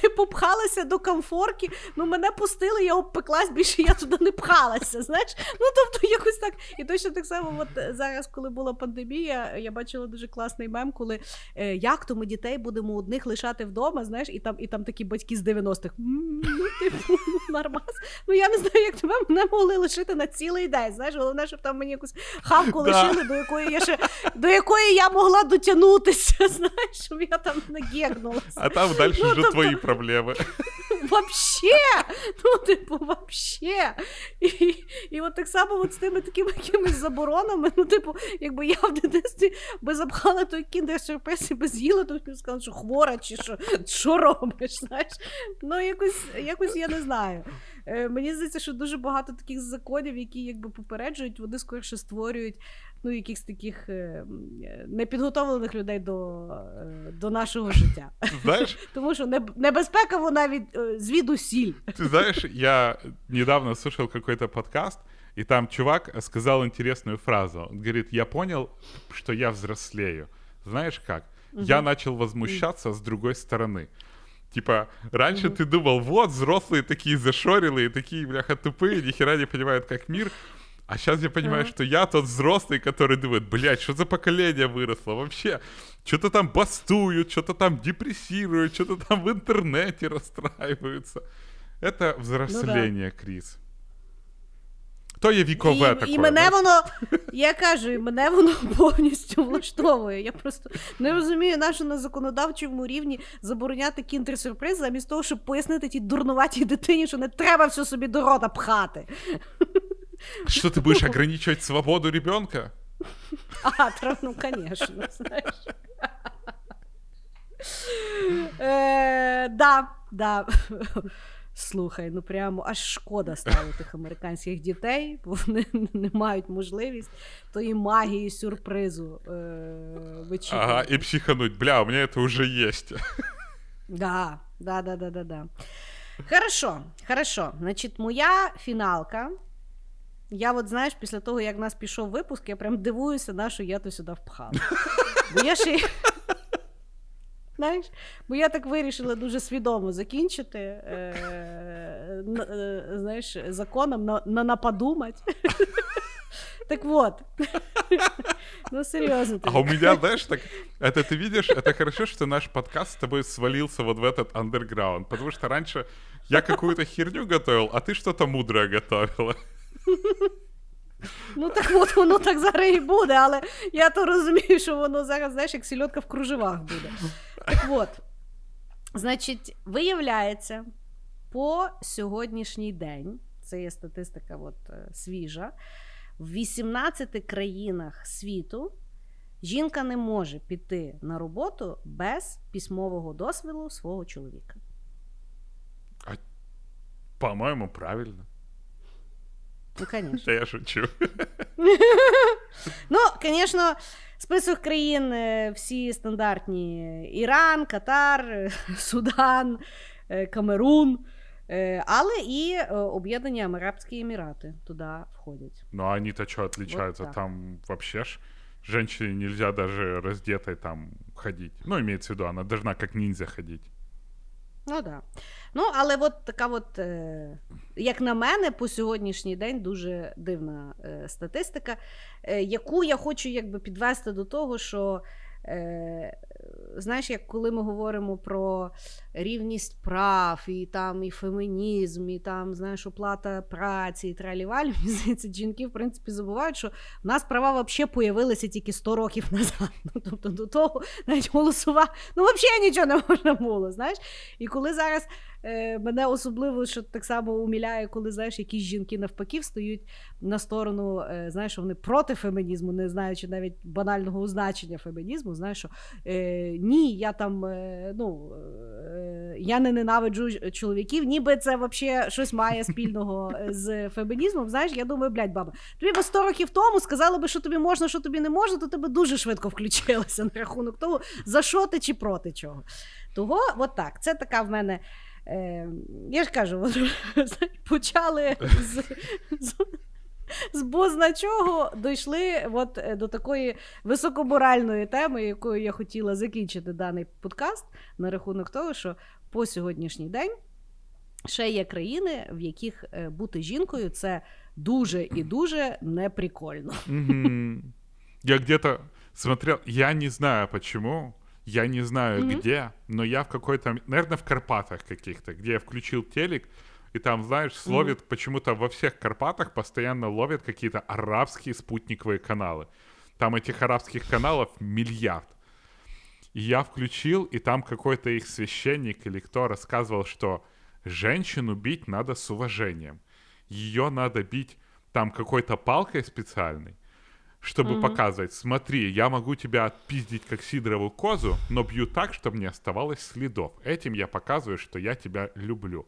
типу пхалася до комфорки, ну мене пустили, я обпеклась, більше я туди не пхалася, знаєш. Ну тобто якось так, і точно так само от зараз, коли була пандемія, я бачила дуже класний мем, коли е, як то ми дітей будемо одних лишати вдома, знаєш, і там, і там такі батьки з дев'яностих, ну типу, нормас. Ну я не знаю, як тебе, мене могли лишити на цілий день, знаєш, головне, щоб там мені якусь хавку лишили, до якої Я ще, до якої я могла дотягнутися, знаєш, щоб я там нагегнулася. А там далі ну, вже тобто... твої проблеми. Вообще! Ну, типу, вообще! І, і от так само от з тими такими якимись заборонами, ну, типу, якби я в дитинстві би запхала той кіндер-сюрприз і би з'їла, то б сказала, що хвора чи що, що робиш, знаєш? Ну, якось, якось я не знаю. Е, мені здається, що дуже багато таких законів, які якби попереджують, вони скоріше створюють, ну, якихось таких е, непідготовлених людей до, е, до нашого життя. Знаєш? Тому що небезпека, вона від, е, звідусіль. Ти знаєш, я недавно слушал какой-то подкаст, и там чувак сказал интересную фразу. Он говорит, я понял, что я взрослею. Знаешь как? Угу. Я начал возмущаться угу. с другой стороны. Типа, раньше угу. ты думал, вот, взрослые такие зашорелые, такие, бляха, тупые, нихера не понимают, как мир. А сейчас я понимаю, ага. что я тот взрослый, который думает, блядь, что за поколение выросло вообще? Что-то там бастуют, что-то там депрессируют, что-то там в интернете расстраиваются. Это взросление, ну, да. Крис. То є вікове таке. І мене воно, я кажу, і мене воно повністю влаштовує. Я просто не розумію, нащо на законодавчому рівні забороняти кіндер-сюрприз, замість того, щоб пояснити тій дурнуватій дитині, що не треба все собі до рота пхати. Что, ты будешь ограничивать свободу ребенка? А, ну, конечно, знаешь. Да, да. Слухай, ну прямо аж шкода стало тих американських дітей, бо вони не мають можливість тої магії сюрпризу е- вичитати. Ага, і психануть, бля, у мене це вже є. Да, да, да, да, да, да. Хорошо, хорошо. Значить, моя фіналка. Я от, знаєш, після того, як в нас пішов випуск, я прям дивуюся, на що я то сюди впхала. Бо я ще... Знаєш, бо я так вирішила дуже свідомо закінчити, е, е, знаєш, законом на, на нападумать. Так вот. Ну, серьезно. А у меня, знаешь, так, это ты видишь, это хорошо, что наш подкаст с тобой свалился вот в этот андерграунд, потому что раньше я какую-то херню готовил, а ты что-то мудрое готовила. Ну так от воно так зараз і буде, але я то розумію, що воно зараз, знаєш, як сільотка в кружевах буде. Так от, значить, виявляється, по сьогоднішній день, це є статистика от, свіжа, в вісімнадцяти країнах світу жінка не може піти на роботу без письмового дозволу свого чоловіка. А, по-моєму, правильно. Ну, конечно. Та я шучу. Ну, звісно, список країн всі стандартні. Іран, Катар, Судан, Камерун, але і Об'єднані Арабські Емірати туди входять. Ну, а вони-то що відрізняються? Вот там вообще ж женщине нельзя даже роздітой там ходити. Ну, имеется в виду, вона должна як ніндзя ходити. Ну, да. Ну, але от така от, е, як на мене, по сьогоднішній день дуже дивна е, статистика, е, яку я хочу якби підвести до того, що, е, знаєш, як коли ми говоримо про рівність прав, і там, і фемінізм, і там, знаєш, оплата праці, і траліваль, мені здається, жінки, в принципі, забувають, що в нас права взагалі появилися тільки сто років назад. Ну, тобто до того, навіть голосувати, ну, взагалі нічого не можна було, знаєш. І коли зараз е, мене особливо, що так само умиляє, коли, знаєш, якісь жінки навпаки встають на сторону, е, знаєш, що вони проти фемінізму, не знаючи навіть банального означення фемінізму, знаєш, що е, ні, я там, е, ну, е, я не ненавиджу чоловіків, ніби це взагалі щось має спільного з фемінізмом. Знаєш, я думаю, блядь, баба, тобі би сто років тому сказали би, що тобі можна, що тобі не можна, то ти би дуже швидко включилася на рахунок того, за що ти чи проти чого. Того, от так, це така в мене, е, я ж кажу, от, почали з... з... З бозна чого дійшли от до такої високоморальної теми, якою я хотіла закінчити даний подкаст, на рахунок того, що по сьогоднішній день ще є країни, в яких бути жінкою – це дуже і дуже неприкольно. Mm-hmm. Я где-то смотрел, я не знаю почему, я не знаю mm-hmm. где, но я в какой-то, наверное, в Карпатах каких-то, где я включил телек, и там, знаешь, ловит mm-hmm. почему-то во всех Карпатах постоянно ловят какие-то арабские спутниковые каналы. Там этих арабских каналов миллиард. И я включил, и там какой-то их священник или кто рассказывал, что женщину бить надо с уважением. Ее надо бить там какой-то палкой специальной, чтобы mm-hmm. показывать, смотри, я могу тебя отпиздить как сидоровую козу, но бью так, чтобы не оставалось следов. Этим я показываю, что я тебя люблю.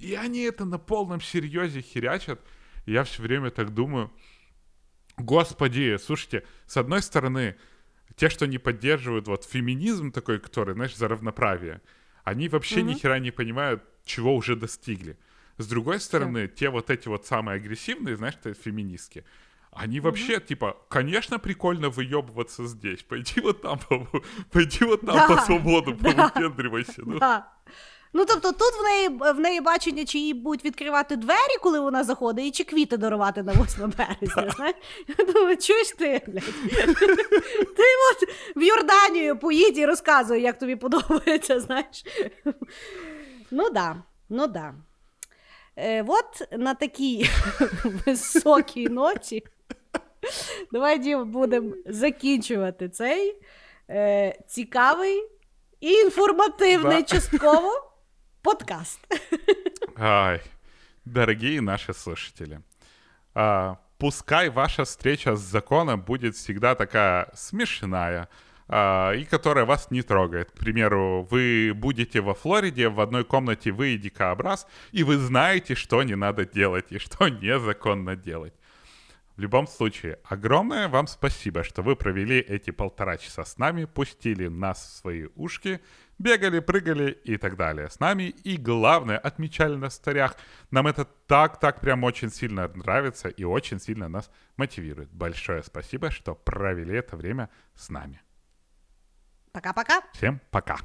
И они это на полном серьезе херячат. Я все время так думаю. Господи, слушайте, с одной стороны, те, что не поддерживают вот феминизм такой, который, знаешь, за равноправие, они вообще угу. ни хера не понимают, чего уже достигли. С другой стороны, да. те вот эти вот самые агрессивные, знаешь, феминистки, они вообще, угу. типа, конечно, прикольно выебываться здесь. Пойди вот там, пойди вот там да. по свободу, да. повыкендривайся. Да. Ну. Да. Ну, тобто тут в неї, в неї бачення, чи їй будуть відкривати двері, коли вона заходить, і чи квіти дарувати на восьме березня, знаєш? Я думаю, чуєш ти, блядь? Ти от в Йорданію поїдь і розказуй, як тобі подобається, знаєш? Ну, да, ну, да. Е, от на такій високій ноті давай, Дім, будемо закінчувати цей е, цікавий і інформативний да. частково подкаст. Ай, дорогие наши слушатели, а, пускай ваша встреча с законом будет всегда такая смешная, и которая вас не трогает. К примеру, вы будете во Флориде, в одной комнате вы и дикобраз, и вы знаете, что не надо делать и что незаконно делать. В любом случае, огромное вам спасибо, что вы провели эти полтора часа с нами, пустили нас в свои ушки, бегали, прыгали и так далее с нами. И главное, отмечали нас в старях. Нам это так-так прям очень сильно нравится и очень сильно нас мотивирует. Большое спасибо, что провели это время с нами. Пока-пока. Всем пока.